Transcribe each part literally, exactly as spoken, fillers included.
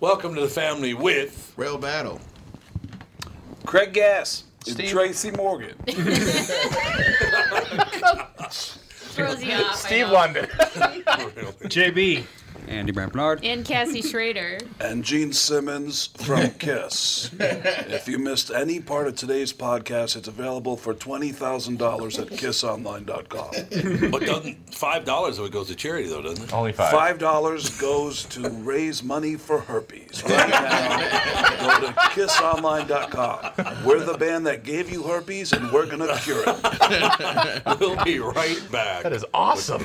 Welcome to the family with Rell Battle, Craig Gass, and Tracy Morgan. Throws you off, Steve London, J B, Andy Brian Bernard, and Cassie Schrader, and Gene Simmons from KISS. If you missed any part of today's podcast, it's available for twenty thousand dollars at kiss online dot com. But doesn't five dollars of it goes to charity though, doesn't it? Only five. Five dollars goes to raise money for herpes. Right now, go to kiss online dot com. We're the band that gave you herpes, and we're gonna cure it. We'll be right back. That is awesome.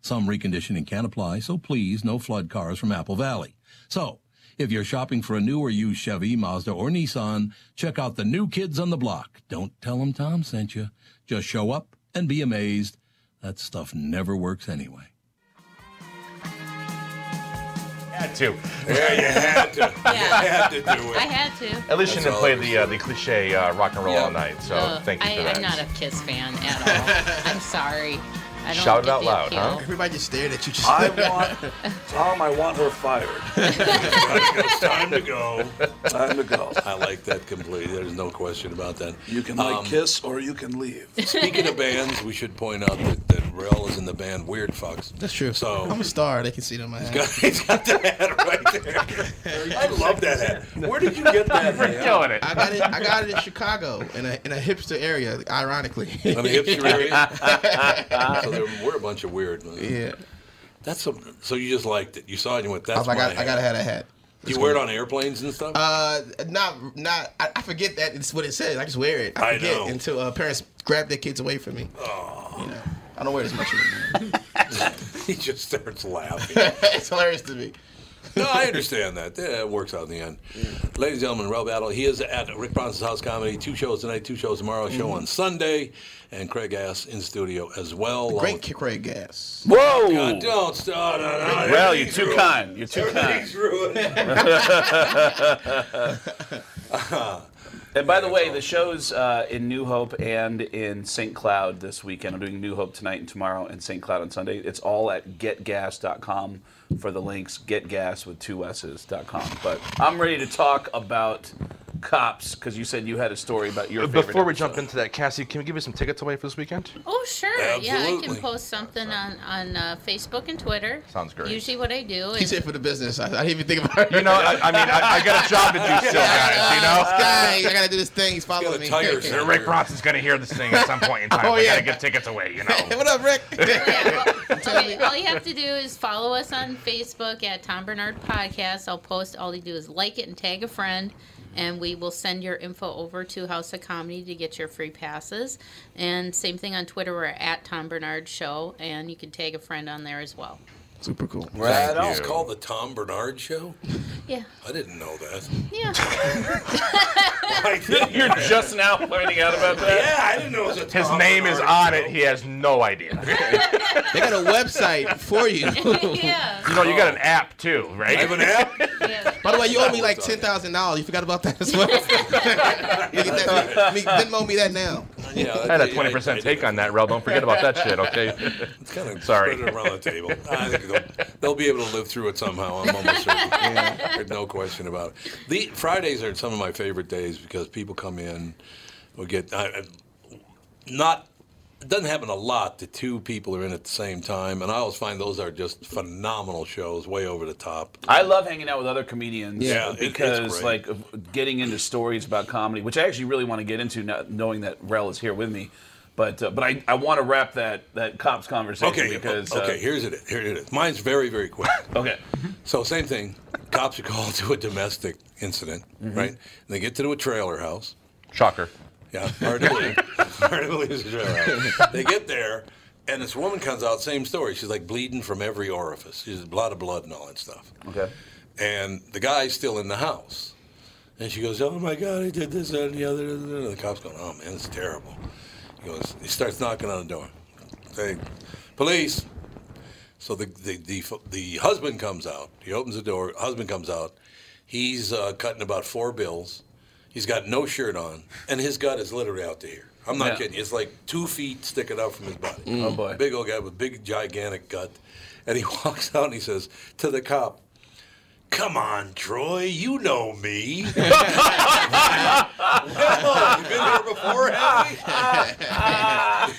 Some reconditioning can apply, so please, no flood cars from Apple Valley. So, if you're shopping for a new or used Chevy, Mazda, or Nissan, check out the new kids on the block. Don't tell them Tom sent you. Just show up and be amazed. That stuff never works anyway. Had to. Yeah, you had to. Yeah. You had to do it. I had to. At least That's you didn't play the uh, the cliche uh, rock and roll yeah. all night, so uh, thank you I, for that. I'm not a KISS fan at all. I'm sorry. Shout it out loud, appeal. huh? Everybody just stared at you. Just I want, Tom, I want her fired. It's time to go. Time to go. I like that completely. There's no question about that. You can um, like KISS or you can leave. Speaking of bands, we should point out that, that Rell is in the band Weird Fox. That's true. So I'm a star. They can see it on my head. He's got, he's got the hat right there. I love that hat. Where did you get that hat? Killing it. I got it. I got it in Chicago, in a in a hipster area, ironically. In a hipster area. So there were a bunch of weird ones. Yeah. That's a, so you just liked it. You saw it and you went, that's I was like, my I, hat. I gotta have a hat. Do you cool. wear it on airplanes and stuff? Uh, Not, not. I, I forget that it's what it says. I just wear it. I, I forget know. Until uh, parents grab their kids away from me. Oh. You know, I don't wear it as much anymore. He just starts laughing. It's hilarious to me. No, I understand that. Yeah, it works out in the end. Yeah. Ladies and gentlemen, Rell Battle. He is at Rick Bronson's House Comedy. Two shows tonight, two shows tomorrow, mm-hmm. show on Sunday. And Craig Gass in studio as well. The great with... Craig Gass. Whoa! God, don't start. No, no, Rell, you're too ruined. kind. You're too Everything's kind. Everything's ruined. And by the way, the show's uh, in New Hope and in Saint Cloud this weekend. I'm doing New Hope tonight and tomorrow and Saint Cloud on Sunday. It's all at get gas dot com for the links, getgas with two S's dot com. But I'm ready to talk about Cops, because you said you had a story about your favorite Before we episode. jump into that, Cassie, can we give you some tickets away for this weekend? Oh, sure. Absolutely. Yeah, I can post something on, on uh, Facebook and Twitter. Sounds great. Usually what I do is... He's here for the business. I, I didn't even think about it. You know, I, I mean, I, I got a job to do still, guys, you know? Uh, guy, I got to do this thing. He's following me. So Rick Bronson's going to hear this thing at some point in time. oh, we yeah. got to give tickets away, you know? What up, Rick? yeah, well, I mean, all you have to do is follow us on Facebook at Tom Bernard Podcast. I'll post. All you do is like it and tag a friend. and we will send your info over to House of Comedy to get your free passes. And same thing on Twitter, we're at Tom Bernard Show, and you can tag a friend on there as well. Super cool. Right. It's called the Tom Bernard Show? Yeah. I didn't know that. Yeah. Like, you're just now finding out about that? Yeah, I didn't know it was a Tom His name Bernard is on show. It. He has no idea. They got a website for you. Yeah. You know, you got an app, too, right? I have an app? Yeah. By the way, you owe me like ten thousand dollars. You forgot about that as well. Venmo me that now. Yeah, I had a twenty percent take on that, Rell. Don't forget about that shit, okay? It's kind of Sorry. spread it around the table. I think they'll, they'll be able to live through it somehow. I'm almost certain. Yeah. There's no question about it. The Fridays are some of my favorite days because people come in. We'll get I, not. It doesn't happen a lot that two people are in at the same time, and I always find those are just phenomenal shows, way over the top. I love hanging out with other comedians yeah, because, like, getting into stories about comedy, which I actually really want to get into, not knowing that Rell is here with me. But uh, but I, I want to wrap that that cops conversation okay, because uh, okay here's it here it is. Mine's very very quick. Okay, so same thing. Cops are called to a domestic incident, mm-hmm. right? And they get to a trailer house. Shocker. Yeah, hard to believe. Hard to believe it's a trailer house. They get there, and this woman comes out, same story. She's like bleeding from every orifice. She's a lot of blood and all that stuff. Okay. And the guy's still in the house. And she goes, oh, my God, I did this, that, and the other. And the cop's going, oh, man, it's terrible. He goes, he starts knocking on the door. Hey, police. So the, the, the, the husband comes out. He opens the door. Husband comes out. He's uh, cutting about four bills. He's got no shirt on, and his gut is literally out to here. I'm not yeah. kidding you. It's like two feet sticking out from his body. Mm. Oh, boy. Big old guy with big, gigantic gut. And he walks out, and he says to the cop, come on, Troy, you know me. Well, you've been here before, have you?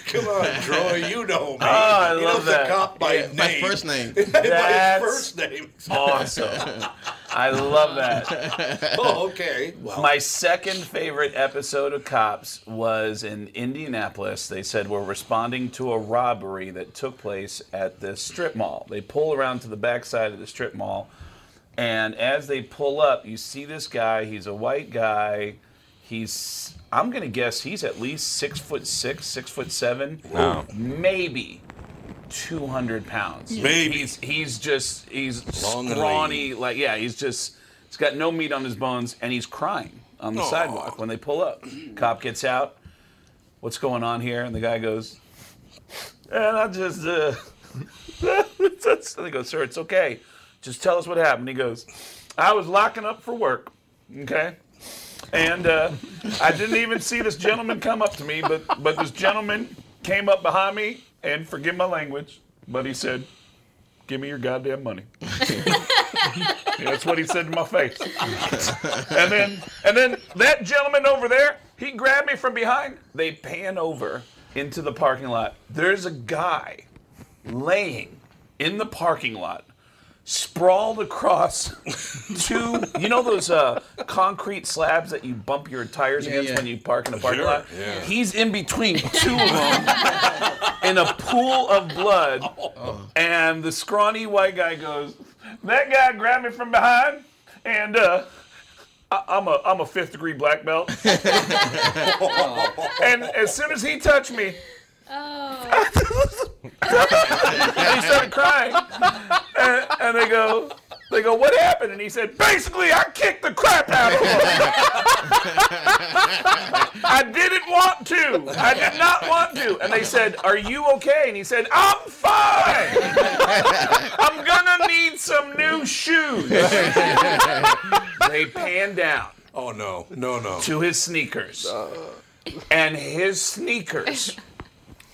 Come on, Troy, you know me. Oh, I he love knows that. The cop by yeah, name. My first name. That's my first name. Awesome. I love that. Oh, okay. Well. My second favorite episode of Cops was in Indianapolis. They said we're responding to a robbery that took place at this strip mall. They pull around to the backside of the strip mall. And as they pull up, you see this guy. He's a white guy. He's, I'm going to guess he's at least six foot six, six foot seven. Wow. Maybe two hundred pounds. Maybe. He's, he's just, he's Long scrawny. Lane. Like, yeah, he's just, he's got no meat on his bones, and he's crying on the Aww. Sidewalk when they pull up. Cop gets out. What's going on here? And the guy goes, and I just, uh, and they go, sir, it's okay. Just tell us what happened. He goes, I was locking up for work, okay? And uh, I didn't even see this gentleman come up to me, but, but this gentleman came up behind me, and forgive my language, but he said, give me your goddamn money. Yeah, that's what he said to my face. And then, and then that gentleman over there, he grabbed me from behind. They pan over into the parking lot. There's a guy laying in the parking lot sprawled across two, you know those uh, concrete slabs that you bump your tires yeah, against yeah. when you park in a parking sure, lot? Yeah. He's in between two of them in a pool of blood, oh. and the scrawny white guy goes, that guy grabbed me from behind, and uh, I- I'm a I'm a fifth degree black belt. And as soon as he touched me, oh. he started crying, and, and they go, they go, what happened? And he said, basically, I kicked the crap out of him. I didn't want to. I did not want to. And they said, are you okay? And he said, I'm fine. I'm gonna need some new shoes. They pan down. Oh no, no, no. To his sneakers, uh. and his sneakers.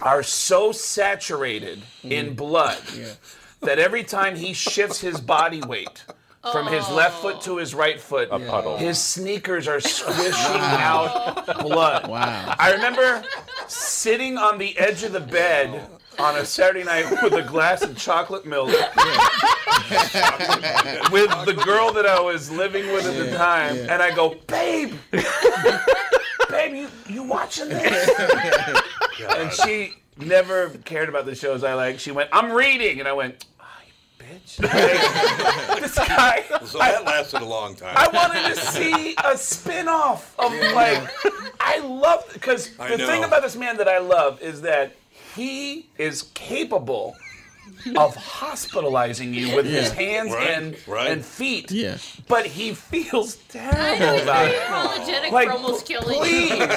Are so saturated mm. in blood yeah. that every time he shifts his body weight from oh. his left foot to his right foot, a puddle. His sneakers are squishing wow. out blood. Wow. I remember sitting on the edge of the bed wow. on a Saturday night with a glass of chocolate milk yeah. with the girl that I was living with yeah. at the time, yeah. and I go, babe, babe, you, you watching this? God. And she never cared about the shows I liked. She went, I'm reading. And I went, oh, you bitch. This guy. So that I, lasted a long time. I wanted to see a spin-off of yeah. like, I love, because the know. thing about this man that I love is that he is capable of hospitalizing you with yeah. his hands right. and right. and feet. Yeah. But he feels terrible about it. Apologetic like, for almost killing please, you.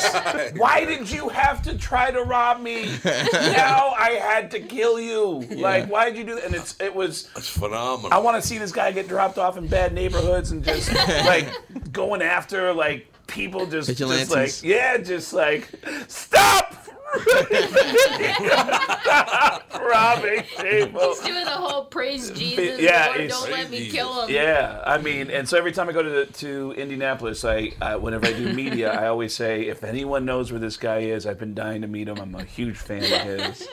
Why did you have to try to rob me? Now I had to kill you. Yeah. Like, why did you do that? And it's it was it's phenomenal. I want to see this guy get dropped off in bad neighborhoods and just like going after like people just, just like yeah, just like stop. Stop robbing people. He's doing the whole praise Jesus, yeah, Lord, don't let me Jesus. kill him. Yeah, I mean, and so every time I go to to Indianapolis, I, I whenever I do media, I always say, if anyone knows where this guy is, I've been dying to meet him. I'm a huge fan of his,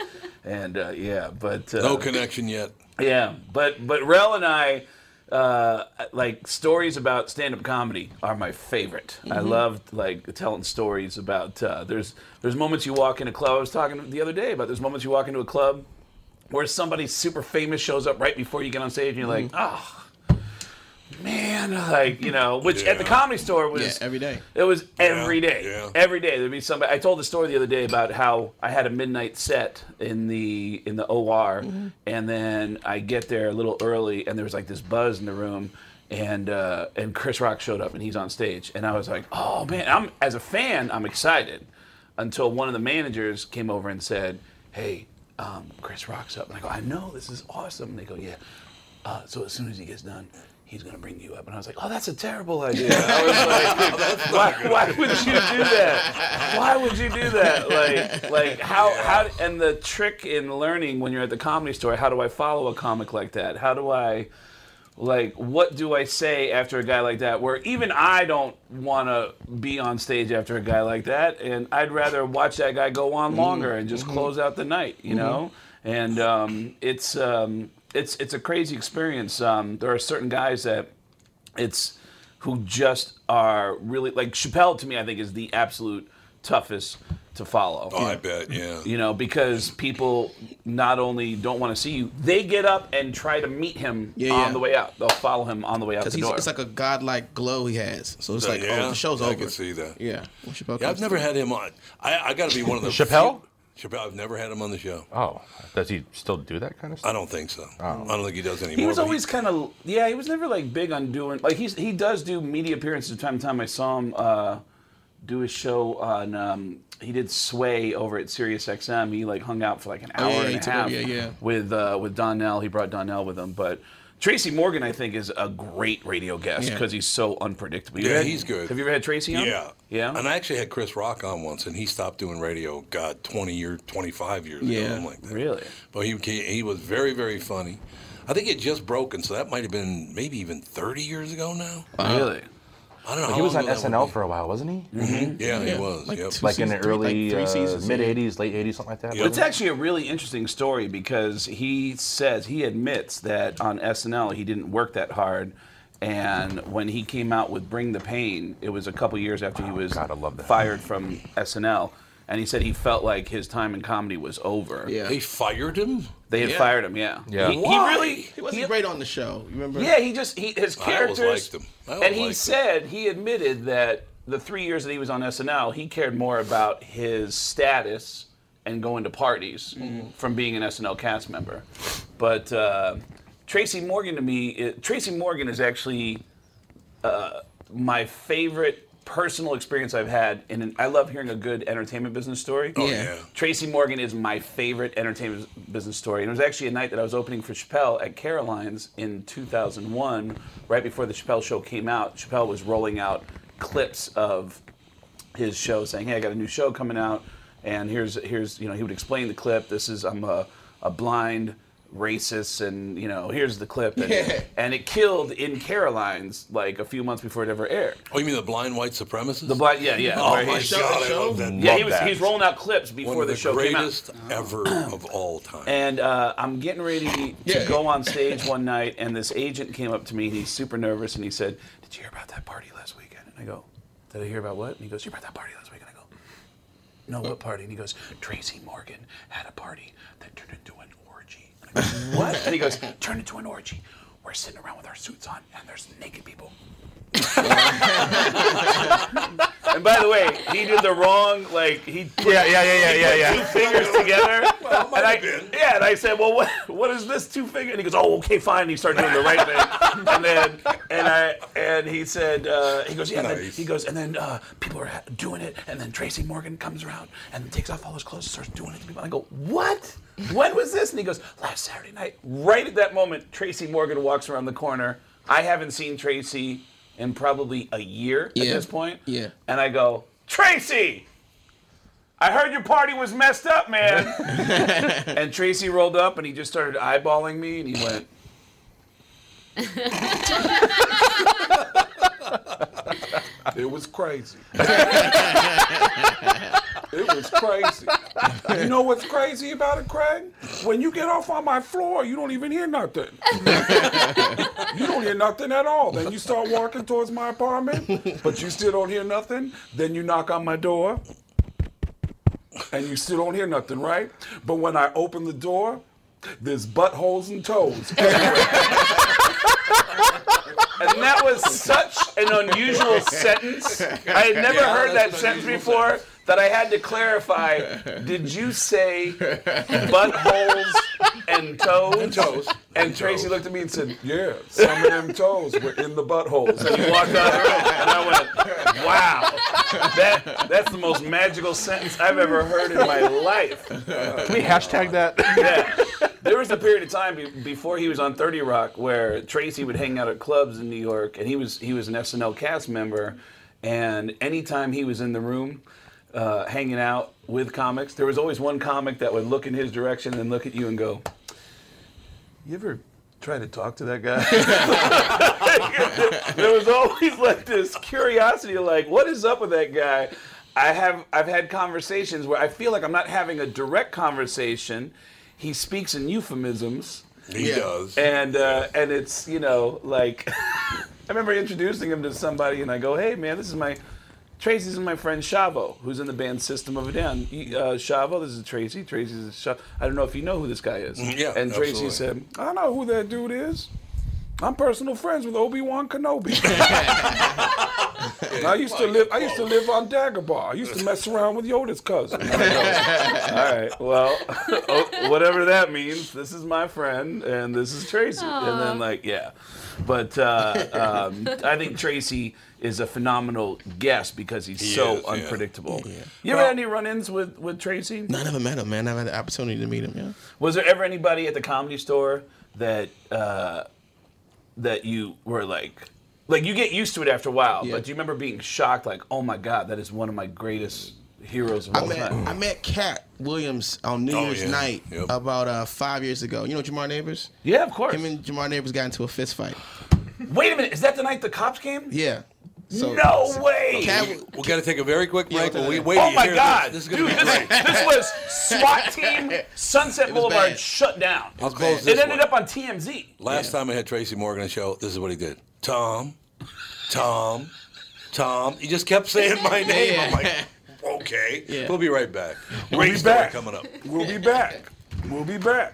and uh, yeah, but uh, no connection yet. Yeah, but but Rell and I. Uh, like stories about stand-up comedy are my favorite. Mm-hmm. I loved like telling stories about uh, there's there's moments you walk in a club. I was talking the other day about there's moments you walk into a club where somebody super famous shows up right before you get on stage, and you're mm-hmm. like, oh. Man, like, you know, which yeah. at the Comedy Store was... Yeah, every day. It was every yeah, day. Yeah. Every day. There'd be somebody... I told the story the other day about how I had a midnight set in the in the O R, mm-hmm. and then I get there a little early, and there was, like, this buzz in the room, and uh, and Chris Rock showed up, and he's on stage. And I was like, oh, man. I'm as a fan, I'm excited. Until one of the managers came over and said, hey, um, Chris Rock's up. And I go, I know, this is awesome. And they go, yeah. Uh, so as soon as he gets done... he's going to bring you up. And I was like, oh, that's a terrible idea. I was like, why, why would you do that? Why would you do that? Like, like how, how, and the trick in learning when you're at the Comedy Store, how do I follow a comic like that? How do I, like, what do I say after a guy like that? Where even I don't want to be on stage after a guy like that. And I'd rather watch that guy go on longer and just mm-hmm. close out the night, you mm-hmm. know? And um, it's... Um, It's it's a crazy experience. Um, there are certain guys that it's who just are really like Chappelle to me. I think is the absolute toughest to follow. Oh, I bet, yeah. You know, because people not only don't want to see you, they get up and try to meet him yeah, on yeah. the way out. They'll follow him on the way out the he's, door. It's like a godlike glow he has. So it's uh, like, yeah, oh, the show's I over. I can see that. Yeah, well, Chappelle yeah I've never had him on. I I got to be one of the Chappelle. Chappelle, I've never had him on the show. Oh, does he still do that kind of stuff? I don't think so. Oh. I don't think he does anymore. He was always kind of, yeah, he was never like big on doing, like he's, he does do media appearances from time to time. I saw him uh, do his show on, um, he did Sway over at Sirius X M. He like hung out for like an hour oh, yeah, and a half yeah, yeah. with uh, with Donnell. He brought Donnell with him, but Tracy Morgan, I think, is a great radio guest because yeah. he's so unpredictable. You yeah, had, he's good. Have you ever had Tracy on? Yeah. Yeah. And I actually had Chris Rock on once, and he stopped doing radio, God, twenty years, twenty-five years yeah. ago. I'm like that. Really? But he, he was very, very funny. I think it just broken, so that might have been maybe even thirty years ago now. Wow. Really? I don't know. But he was on S N L for a while, wasn't he? Mm-hmm. Yeah, yeah, he was. Like, yep. like in the early, like uh, mid-eighties, late eighties, something like that. Yep. It's actually a really interesting story because he says, he admits that on S N L he didn't work that hard. And when he came out with Bring the Pain, it was a couple years after oh, he was God, I love that. fired from S N L. And he said he felt like his time in comedy was over. Yeah. They fired him? They had yeah. fired him, yeah. yeah. He, he really He wasn't he, great on the show, you remember? Yeah, he just, he, his characters... I always liked him. I always and he said, him. he admitted that the three years that he was on S N L, he cared more about his status and going to parties mm-hmm. from being an S N L cast member. But uh, Tracy Morgan to me... It, Tracy Morgan is actually uh, my favorite... personal experience I've had, and I love hearing a good entertainment business story. Oh, yeah. yeah. Tracy Morgan is my favorite entertainment business story. And it was actually a night that I was opening for Chappelle at Caroline's in two thousand one, right before the Chappelle show came out. Chappelle was rolling out clips of his show saying, hey, I got a new show coming out, and here's, here's you know, he would explain the clip. This is, I'm a, a blind racist, and, you know, here's the clip. And, yeah. and it killed in Caroline's, like, a few months before it ever aired. Oh, you mean the blind white supremacist? The blind, yeah, yeah. Oh, my God, I love that. Yeah, he was, he was rolling out clips before the show came out. One of the greatest ever of all time. And uh, I'm getting ready to yeah. go on stage one night, and this agent came up to me, and he's super nervous, and he said, did you hear about that party last weekend? And I go, did I hear about what? And he goes, you heard about that party last weekend? And I go, no, what party? And he goes, Tracy Morgan had a party that turned into an orgy. What? And he goes, turn into an orgy. We're sitting around with our suits on, and there's naked people. And by the way, he did the wrong, like, he put, yeah, yeah, yeah, yeah, yeah, two fingers together. Well, and I, yeah, and I said, well, what, what is this two finger? And he goes, oh, okay, fine. And he started doing the right thing. And then, and I, and he said, uh, he goes, yeah, nice. Then, he goes, and then uh, people are ha doing it. And then Tracy Morgan comes around and takes off all his clothes and starts doing it to people. And I go, what? When was this? And he goes, last Saturday night. Right at that moment, Tracy Morgan walks around the corner. I haven't seen Tracy in probably a year yeah. at this point. Yeah. And I go, Tracy, I heard your party was messed up, man. And Tracy rolled up and he just started eyeballing me and he went. It was crazy. It was crazy. You know what's crazy about it, Craig? When you get off on my floor, you don't even hear nothing. You don't hear nothing at all. Then you start walking towards my apartment, but you still don't hear nothing. Then you knock on my door, and you still don't hear nothing, right? But when I open the door, there's buttholes and toes everywhere. And that was such an unusual sentence. I had never yeah, heard that sentence before sentence. That I had to clarify. Did you say buttholes and toes? And toes. And, and Tracy toes. Looked at me and said, yeah, some of them toes were in the buttholes. And he walked out of the room and I went, wow, that, that's the most magical sentence I've ever heard in my life. Can we hashtag that? Yeah. There was a period of time be before he was on thirty Rock where Tracy would hang out at clubs in New York, and he was he was an S N L cast member, and anytime he was in the room uh, hanging out with comics, there was always one comic that would look in his direction and look at you and go, you ever try to talk to that guy? There was always like this curiosity, like, what is up with that guy? I have I've had conversations where I feel like I'm not having a direct conversation. He speaks in euphemisms. He yeah. does. And uh, and it's, you know, like, I remember introducing him to somebody, and I go, hey, man, this is my, Tracy's my friend Shavo, who's in the band System of a Down. He, uh, Shavo, this is Tracy. Tracy's a Shavo. I don't know if you know who this guy is. Yeah, and Tracy absolutely. Said, I know who that dude is. I'm personal friends with Obi-Wan Kenobi. I used to live. I used to live on Dagobah. I used to mess around with Yoda's cousin. All right. Well, oh, whatever that means. This is my friend, and this is Tracy. Aww. And then, like, yeah. But uh, um, I think Tracy is a phenomenal guest because he's he so is, unpredictable. Yeah. Yeah. You ever well, had any run-ins with with Tracy? No, I never met him, man. I've had the opportunity to meet him. Yeah. Was there ever anybody at the Comedy Store that uh, that you were like? Like, you get used to it after a while, yeah. but do you remember being shocked, like, oh, my God, that is one of my greatest heroes of all time? I met Katt Williams on New oh, Year's yeah. night yep. about uh, five years ago. You know Jamar Neighbors? Yeah, of course. Him and Jamar Neighbors got into a fist fight. Wait a minute. Is that the night the cops came? Yeah. So, no so, way! Okay, we, we got to take a very quick break. We'll wait, wait, oh my God, this, this dude! This, this was SWAT team. Sunset Boulevard bad. Shut down. I'll close this it ended one. Up on T M Z. Last yeah. time I had Tracy Morgan on the show, this is what he did: Tom, Tom, Tom. He just kept saying my name. Yeah. I'm like, okay, yeah. we'll be right back. We'll be back. Coming up. We'll be back. We'll be back.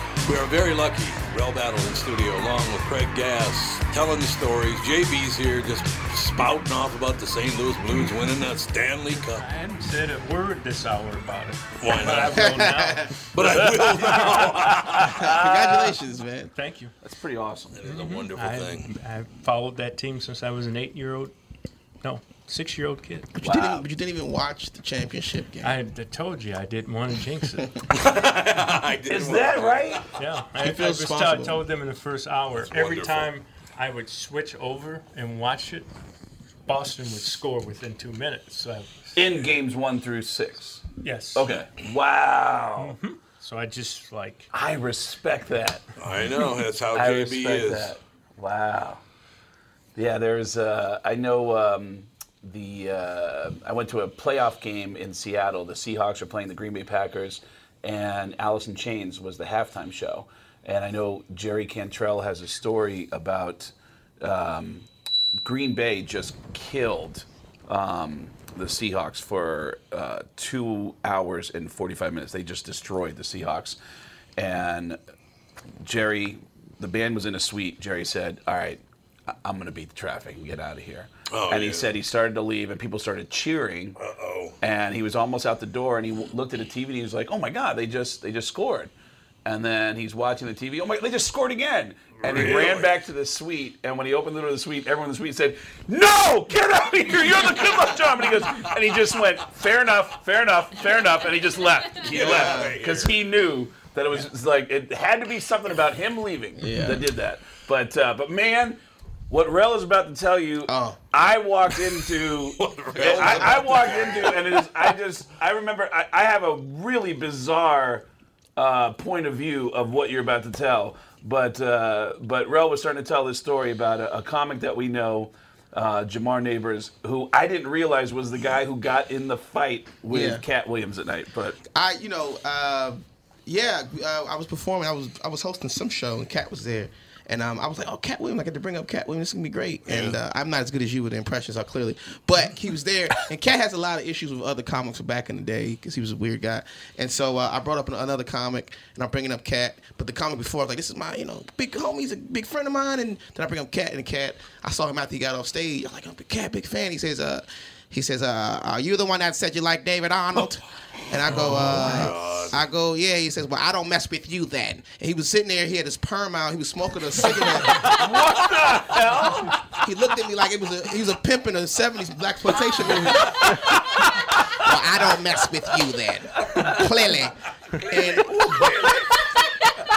We are very lucky. Rell Battle in studio along with Craig Gass telling the stories. J B's here just spouting off about the Saint Louis Blues winning that Stanley Cup. I haven't said a word this hour about it. Why not? But I will now. But I will now. Congratulations, man. Thank you. That's pretty awesome. It is a wonderful I, thing. I've followed that team since I was an eight-year-old. No. Six-year-old kid. But, wow. you didn't, but you didn't even watch the championship game. I, I told you I didn't want to jinx it. I didn't Is that it. Right? Yeah. I, I was t- told them in the first hour. That's every wonderful. Time I would switch over and watch it, Boston would score within two minutes. So I, in games one through six? Yes. Okay. Wow. Mm-hmm. So I just like... I respect that. I know. That's how I J B is. I respect that. Wow. Yeah, there's... Uh, I know... Um, The uh, I went to a playoff game in Seattle. The Seahawks are playing the Green Bay Packers, and Alice in Chains was the halftime show. And I know Jerry Cantrell has a story about um, Green Bay just killed um, the Seahawks for uh, two hours and forty-five minutes. They just destroyed the Seahawks. And Jerry, the band was in a suite. Jerry said, "All right, I'm going to beat the traffic and get out of here." Oh, and yeah. He said he started to leave, and people started cheering. Uh-oh. And he was almost out the door, and he w- looked at the T V, and he was like, "Oh my God, they just they just scored!" And then he's watching the T V. Oh my, they just scored again! And really? He ran back to the suite, and when he opened the door to the suite, everyone in the suite said, "No, get out of here! You're the good luck charm!" And he goes, and he just went, "Fair enough, fair enough, fair enough," and he just left. He yeah, left because he knew that it was yeah. like it had to be something about him leaving yeah. that did that. But uh, but man. What Rell is about to tell you, oh. I walked into, I, I walked into, and it is, I just, I remember, I, I have a really bizarre uh, point of view of what you're about to tell, but uh, but Rell was starting to tell this story about a, a comic that we know, uh, Jamar Neighbors, who I didn't realize was the guy who got in the fight with yeah. Katt Williams at night, but. I, you know, uh, yeah, uh, I was performing, I was I was hosting some show, and Katt was there. And um, I was like, oh, Katt Williams, I got to bring up Katt Williams, this is going to be great. Yeah. And uh, I'm not as good as you with the impressions, are clearly. But he was there, and Katt has a lot of issues with other comics from back in the day, because he was a weird guy. And so uh, I brought up another comic, and I'm bringing up Katt. But the comic before, I was like, this is my, you know, big homie, he's a big friend of mine. And then I bring up Katt, and Katt, I saw him after he got off stage. I'm like, I'm a Katt, big fan. He says, uh, he says, uh, are you the one that said you like David Arnold? And I go, uh, I go, yeah. He says, well, I don't mess with you then. And he was sitting there. He had his perm out. He was smoking a cigarette. What the hell? He looked at me like it was a, he was a pimp in a seventies blaxploitation movie. Well, I don't mess with you then. Clearly. And,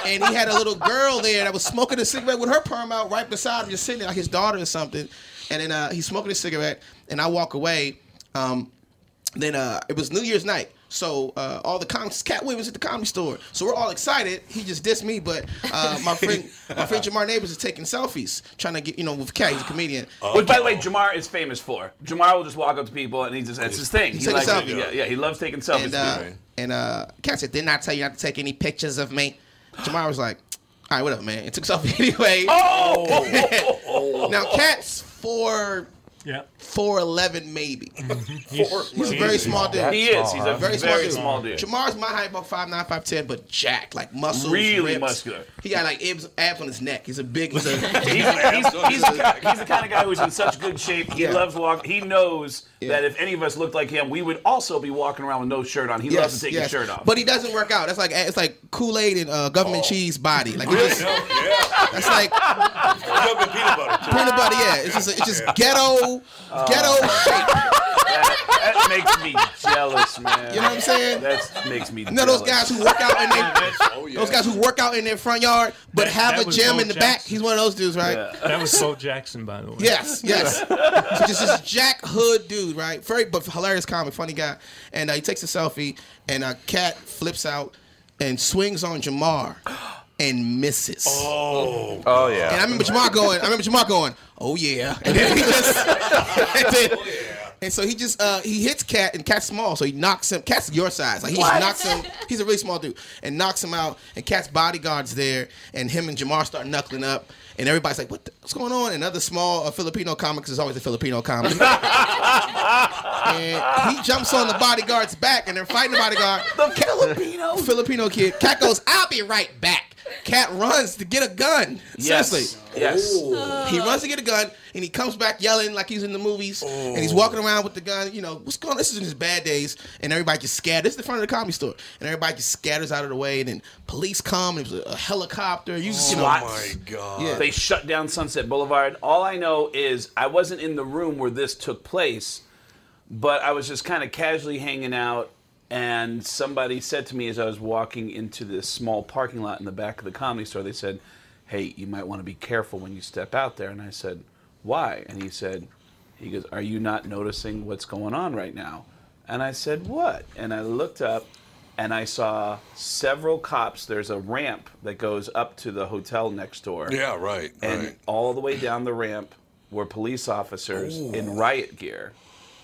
and he had a little girl there that was smoking a cigarette with her perm out right beside him, just sitting there like his daughter or something. And then uh, he's smoking a cigarette, and I walk away. Um, then uh, it was New Year's night. So uh, all the comics, Katt Williams at the Comedy Store. So we're all excited. He just dissed me, but uh, my friend, my friend Jamar Neighbors is taking selfies, trying to get, you know, with Katt. He's a comedian. Oh. Which, by the way, Jamar is famous for. Jamar will just walk up to people and he just, that's his thing. He's he likes selfies. Yeah, yeah, he loves taking selfies. And, uh, and uh, Katt said, "Didn't I tell you not to take any pictures of me?" Jamar was like, "All right, what up, man?" It took selfie anyway. Oh. Now Katt's four Yeah. four eleven maybe. He's, Four, he's a very small dude. He is. He's a very, very small dude. Jamar's my height, about five nine, five ten, but jacked, like muscles, really rips. Muscular. He got like abs, abs on his neck. He's a big. He's a, he's, he's, he's, a, he's the kind of guy who's in such good shape. He yeah. loves walking. He knows yeah. that if any of us looked like him, we would also be walking around with no shirt on. He yes, loves to take yes. his shirt off. But he doesn't work out. That's like it's like Kool-Aid and uh, government oh. cheese body. Like really? Just, no, yeah. That's like peanut butter. Peanut butter. Yeah. It's just it's just yeah. ghetto. Uh, Ghetto shape. That, that makes me jealous, man. You know what I'm saying? That makes me. You know jealous. Those guys who work out in their oh, yeah. those guys who work out in their front yard, but that, have that a gym so in the Jackson. Back. He's one of those dudes, right? Yeah. That was so Jackson, by the way. Yes, yes. So just this Jack Hood dude, right? Very but hilarious comic, funny guy, and uh, he takes a selfie, and a Katt flips out and swings on Jamar. And misses. Oh, oh yeah. And I remember Jamar going. I remember Jamar going. Oh yeah. And then he just. and, then, oh, yeah. and so he just uh, he hits Katt, and Katt's small, so he knocks him. Katt's your size, like he what? Knocks him. He's a really small dude, and knocks him out. And Katt's bodyguard's there, and him and Jamar start knuckling up, and everybody's like, "What the, what's going on?" And other small uh, Filipino comics is always a Filipino comic. And he jumps on the bodyguard's back, and they're fighting the bodyguard. The Filipino Filipino kid. Katt goes, "I'll be right back." Katt runs to get a gun. Yes. Seriously. Yes. Oh. He runs to get a gun, and he comes back yelling like he's in the movies. Oh. And he's walking around with the gun. You know, what's going on? This is in his bad days. And everybody just scatters. This is the front of the Comedy Store. And everybody just scatters out of the way. And then police come. And it was a, a helicopter. You just, oh, you know, my God. Yeah. They shut down Sunset Boulevard. All I know is I wasn't in the room where this took place, but I was just kind of casually hanging out. And somebody said to me as I was walking into this small parking lot in the back of the Comedy Store, they said, "Hey, you might want to be careful when you step out there." And I said, "Why?" And he said, he goes, "Are you not noticing what's going on right now?" And I said, "What?" And I looked up and I saw several cops. There's a ramp that goes up to the hotel next door. Yeah, right. And right. all the way down the ramp were police officers Ooh. In riot gear.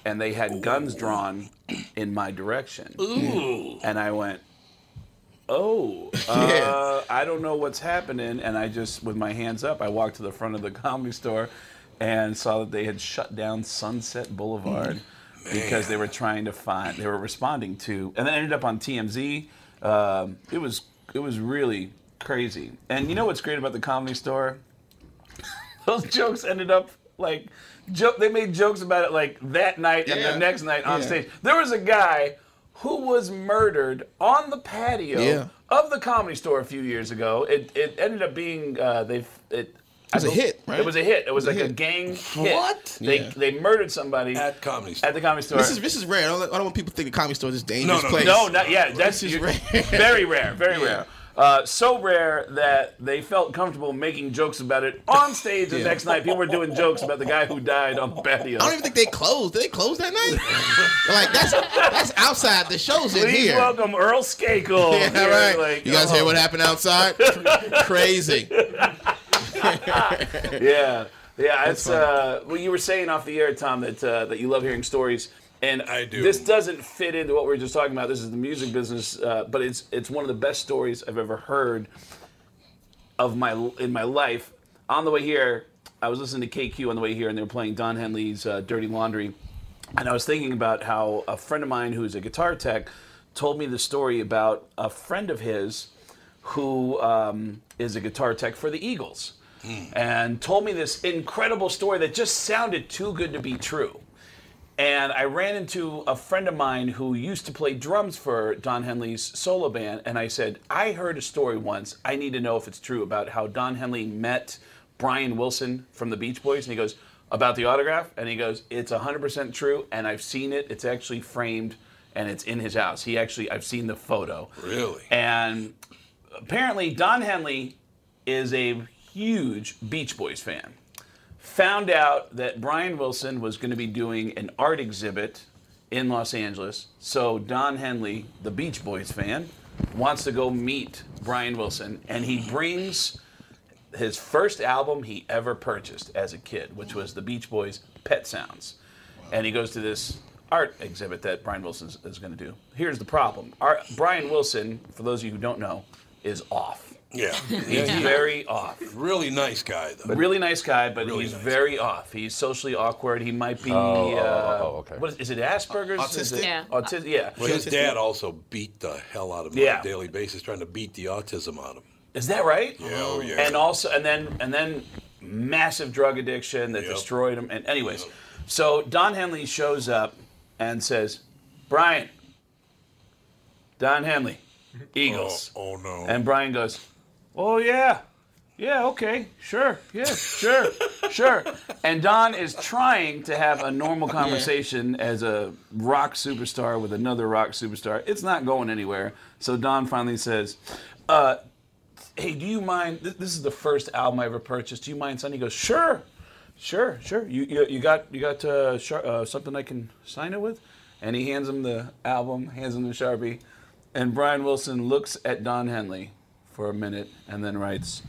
And they had Ooh. Guns drawn in my direction. Ooh. And I went, oh, uh, yeah. I don't know what's happening. And I just, with my hands up, I walked to the front of the Comedy Store and saw that they had shut down Sunset Boulevard Man. Because they were trying to find, they were responding to, and then I ended up on T M Z. Um, it was, it was really crazy. And you know what's great about the Comedy Store? Those jokes ended up like... Joke, they made jokes about it like that night yeah. and the next night on yeah. stage. There was a guy who was murdered on the patio yeah. of the Comedy Store a few years ago. It it ended up being uh, they it, it was I a hit. Right? It was a hit. It was, it was like a, a gang hit. What? They yeah. they murdered somebody at Comedy Store. At the Comedy Store. This is this is rare. I don't, I don't want people to think the Comedy Store is a dangerous no, no, place. No, not yeah. That's just rare. Very rare. Very yeah. rare. Uh, so rare that they felt comfortable making jokes about it on stage the yeah. next night. People were doing jokes about the guy who died on the patio. I don't even think they closed. Did they close that night? Like, that's that's outside. The show's Please in here. Please welcome Earl Skakel. Yeah, here, right. Like, you guys oh. hear what happened outside? Crazy. yeah. Yeah, it's, uh, well, you were saying off the air, Tom, that uh, that you love hearing stories. And I do. This doesn't fit into what we were just talking about. This is the music business, uh, but it's it's one of the best stories I've ever heard of my in my life. On the way here, I was listening to K Q on the way here, and they were playing Don Henley's uh, Dirty Laundry. And I was thinking about how a friend of mine who's a guitar tech told me the story about a friend of his who um, is a guitar tech for the Eagles. Mm. And told me this incredible story that just sounded too good to be true. And I ran into a friend of mine who used to play drums for Don Henley's solo band. And I said, I heard a story once. I need to know if it's true about how Don Henley met Brian Wilson from the Beach Boys. And he goes, about the autograph? And he goes, it's one hundred percent true. And I've seen it. It's actually framed and it's in his house. He actually, I've seen the photo. Really? And apparently Don Henley is a huge Beach Boys fan. Found out that Brian Wilson was going to be doing an art exhibit in Los Angeles. So Don Henley, the Beach Boys fan, wants to go meet Brian Wilson. And he brings his first album he ever purchased as a kid, which was the Beach Boys' Pet Sounds. Wow. And he goes to this art exhibit that Brian Wilson is going to do. Here's the problem. Our, Brian Wilson, for those of you who don't know, is off. Yeah, he's yeah. very off. Really nice guy, though. But really nice guy, but really he's nice very guy. off. He's socially awkward. He might be. Oh, uh, oh, oh okay. What is, is it? Asperger's? Uh, autistic. Is it? Yeah. Autism. Yeah. Well, his dad also beat the hell out of him yeah. on a daily basis, trying to beat the autism out of him. Is that right? Yeah. Oh, yeah. And also, and then, and then, massive drug addiction that yep. destroyed him. And anyways, yep. so Don Henley shows up and says, "Brian, Don Henley, Eagles." Oh, oh no. And Brian goes, "Oh, yeah, yeah, okay, sure, yeah, sure, sure." And Don is trying to have a normal conversation yeah. as a rock superstar with another rock superstar. It's not going anywhere. So Don finally says, uh, "Hey, do you mind, th this is the first album I ever purchased, do you mind, son?" He goes, "Sure, sure, sure. You, you, you got, you got uh, uh, something I can sign it with?" And he hands him the album, hands him the Sharpie, and Brian Wilson looks at Don Henley for a minute, and then writes,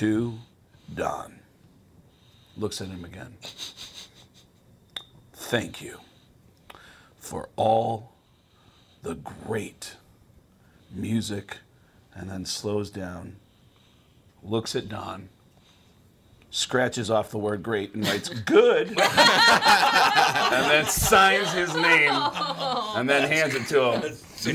"To Don." Looks at him again. "Thank you for all the great music," and then slows down, looks at Don, scratches off the word "great" and writes "good," and then signs his name, and then hands it to him.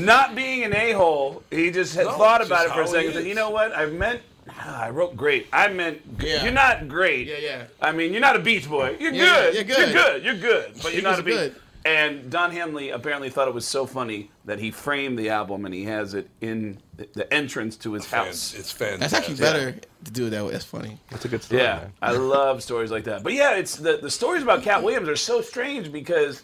Not being an a-hole, he just had no, thought about it for a second. Said, "You know what? I meant, ah, I wrote great. I meant yeah. you're not great. Yeah, yeah. I mean, you're not a Beach Boy. You're, yeah, good. Yeah, you're good. You're good. You're good. But you're not a Beach." And Don Henley apparently thought it was so funny that he framed the album and he has it in the entrance to his house. It's fantastic. That's actually better yeah. to do it that way. That's funny. That's a good story. Yeah, man. I love stories like that. But yeah, it's the, the stories about Katt Williams are so strange because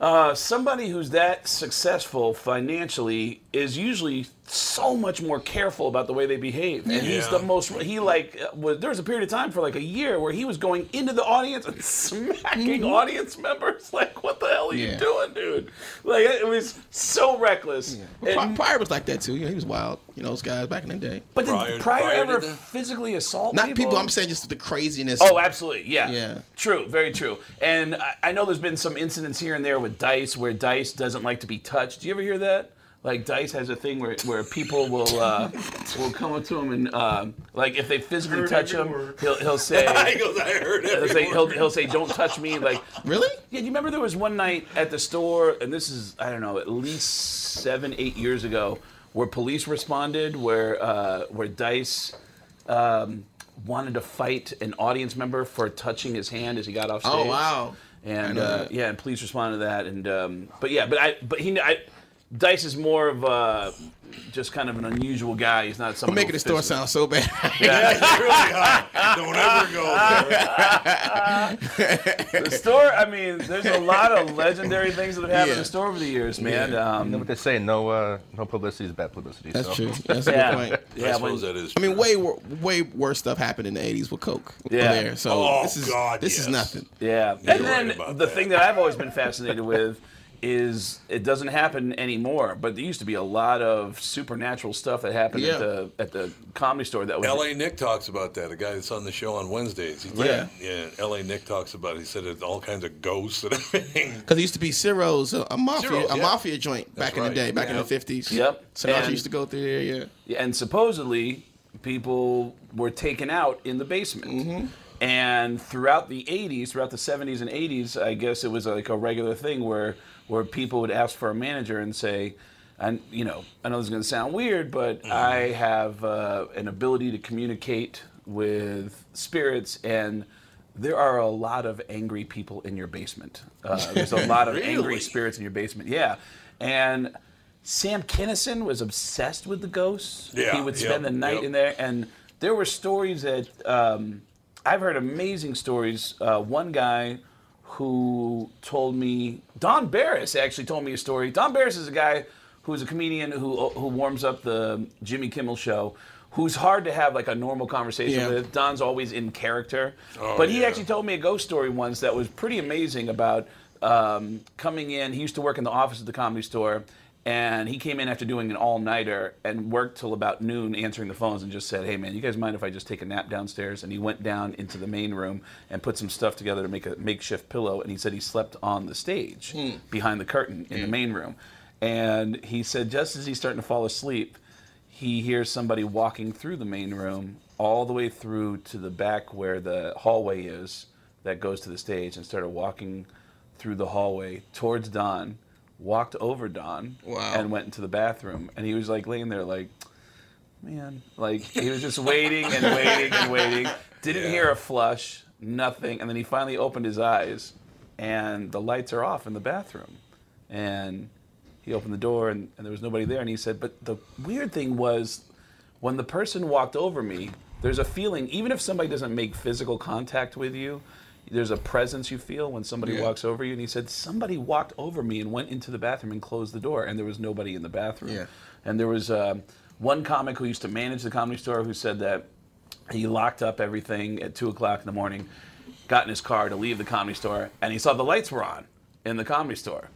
uh, somebody who's that successful financially is usually so much more careful about the way they behave. And yeah. he's the most, he like, was, there was a period of time for like a year where he was going into the audience and smacking mm-hmm. audience members. Like, what the hell are yeah. you doing, dude? Like, it was so reckless. Yeah. Well, and, Pryor was like that too. You know, he was wild. You know, those guys back in the day. But did Pryor, Pryor, Pryor ever did physically assault Not people? people, I'm saying just the craziness. Oh, absolutely. Yeah. yeah. True. Very true. And I, I know there's been some incidents here and there with Dice where Dice doesn't like to be touched. Do you ever hear that? Like, Dice has a thing where where people will uh, will come up to him and uh, like if they physically touch him, word. he'll he'll say, he goes, "I heard he'll say, he'll, he'll say don't touch me." Like, really? Yeah. Do you remember there was one night at the store, and this is I don't know at least seven eight years ago, where police responded where uh, where Dice um, wanted to fight an audience member for touching his hand as he got off stage. Oh wow! And uh, yeah, and police responded to that. And um, but yeah, but I but he I. Dice is more of a, just kind of an unusual guy. He's not somebody. We're making the store sound so bad. Yeah, it's really hot. Don't ever go there. The store, I mean, there's a lot of legendary things that have happened yeah. in the store over the years, man. Yeah. Um, you know what they say, no uh, no publicity is bad publicity. That's so. true. That's a yeah. good point. Yeah, I suppose when, that is true. I mean, way, way worse stuff happened in the eighties with Coke. Yeah. There, so oh, this is, God, this yes. is nothing. Yeah. You're and right then the that. thing that I've always been fascinated with is it doesn't happen anymore, but there used to be a lot of supernatural stuff that happened yeah. at the at the Comedy Store. That was L A Nick talks about that. A guy that's on the show on Wednesdays. He yeah, yeah. L A Nick talks about it. He said it's all kinds of ghosts and everything. Because it used to be Ciro's, a mafia, Ciro's, yeah. a mafia joint back right. in the day, back yeah. in the fifties. Yep. So I used to go through there. Yeah. yeah. And supposedly people were taken out in the basement. Mm-hmm. And throughout the eighties, throughout the seventies and eighties, I guess it was like a regular thing where where people would ask for a manager and say, "And you know, I know this is going to sound weird, but mm-hmm. I have uh, an ability to communicate with spirits, and there are a lot of angry people in your basement. Uh, there's a lot of really? angry spirits in your basement." Yeah, and Sam Kinison was obsessed with the ghosts. Yeah, he would spend yep, the night yep. in there, and there were stories that um, I've heard amazing stories. Uh, one guy who told me, Don Barris actually told me a story. Don Barris is a guy who's a comedian who who warms up the Jimmy Kimmel show, who's hard to have like a normal conversation yeah. with. Don's always in character. Oh, but he yeah. actually told me a ghost story once that was pretty amazing about um, coming in. He used to work in the office at the Comedy Store, and he came in after doing an all-nighter and worked till about noon answering the phones and just said, "Hey man, you guys mind if I just take a nap downstairs?" And he went down into the main room and put some stuff together to make a makeshift pillow, and he said he slept on the stage mm. behind the curtain in mm. the main room. And he said just as he's starting to fall asleep, he hears somebody walking through the main room all the way through to the back where the hallway is that goes to the stage, and started walking through the hallway towards Don, walked over Don, wow. and went into the bathroom. And he was like laying there like, man, like he was just waiting and waiting and waiting. Didn't yeah. hear a flush, nothing. And then he finally opened his eyes and the lights are off in the bathroom. And he opened the door and, and there was nobody there. And he said, but the weird thing was when the person walked over me, there's a feeling, even if somebody doesn't make physical contact with you, there's a presence you feel when somebody yeah. walks over you. And he said, somebody walked over me and went into the bathroom and closed the door. And there was nobody in the bathroom. Yeah. And there was uh, one comic who used to manage the Comedy Store who said that he locked up everything at two o'clock in the morning, got in his car to leave the Comedy Store, and he saw the lights were on in the Comedy Store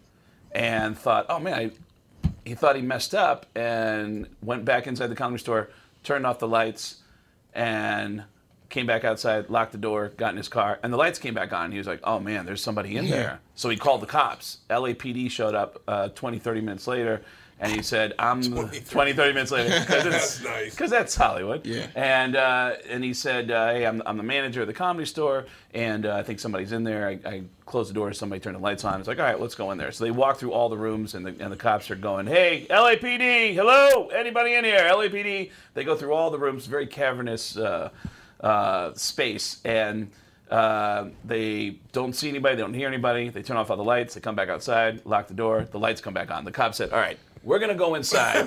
and thought, oh, man, I, he thought he messed up and went back inside the Comedy Store, turned off the lights, and came back outside, locked the door, got in his car, and the lights came back on. He was like, oh, man, there's somebody in yeah. there. So he called the cops. L A P D showed up uh, twenty, thirty minutes later. And he said, I'm twenty, thirty minutes later. Cause it's, that's nice. Because that's Hollywood. Yeah. And, uh, and he said, uh, hey, I'm, I'm the manager of the Comedy Store, and uh, I think somebody's in there. I, I closed the door, somebody turned the lights on. It's like, all right, let's go in there. So they walk through all the rooms, and the, and the cops are going, hey, L A P D, hello, anybody in here, L A P D. They go through all the rooms, very cavernous uh, uh, space, and uh, they don't see anybody, they don't hear anybody. They turn off all the lights, they come back outside, lock the door, the lights come back on. The cops said, all right, we're going to go inside.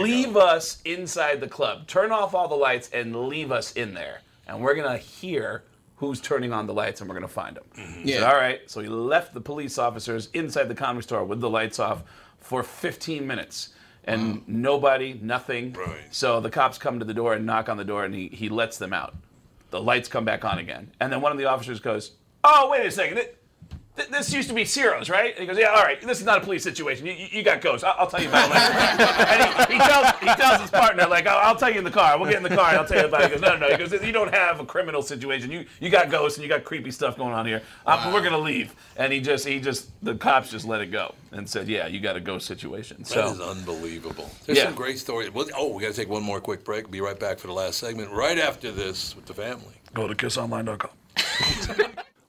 Leave us inside the club. Turn off all the lights and leave us in there. And we're going to hear who's turning on the lights, and we're going to find them. Mm-hmm. Yeah. So, all right. So he left the police officers inside the Comedy Store with the lights off for fifteen minutes. And wow. nobody, nothing. Right. So the cops come to the door and knock on the door, and he, he lets them out. The lights come back on again. And then one of the officers goes, oh, wait a second. It, This used to be Ciro's, right? And he goes, yeah, all right, this is not a police situation. You, you got ghosts. I'll, I'll tell you about it later. And he, he, tells, he tells his partner, like, I'll, I'll tell you in the car. We'll get in the car and I'll tell you about it. He goes, no, no, no. He goes, you don't have a criminal situation. You you got ghosts and you got creepy stuff going on here. Wow. We're going to leave. And he just, he just, the cops just let it go and said, yeah, you got a ghost situation. So, that is unbelievable. There's yeah. some great stories. Oh, we got to take one more quick break. Be right back for the last segment right after this with the family. Go to kiss online dot com.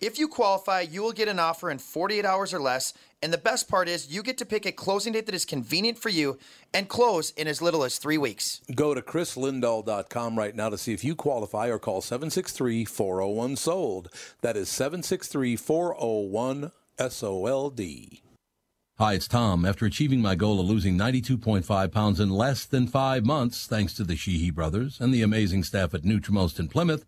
If you qualify, you will get an offer in forty-eight hours or less, and the best part is you get to pick a closing date that is convenient for you and close in as little as three weeks. Go to chris lindahl dot com right now to see if you qualify or call seven six three, four oh one, S O L D. That is seven six three, four oh one, S O L D. Hi, it's Tom. After achieving my goal of losing ninety-two point five pounds in less than five months, thanks to the Sheehy brothers and the amazing staff at Nutrimost in Plymouth,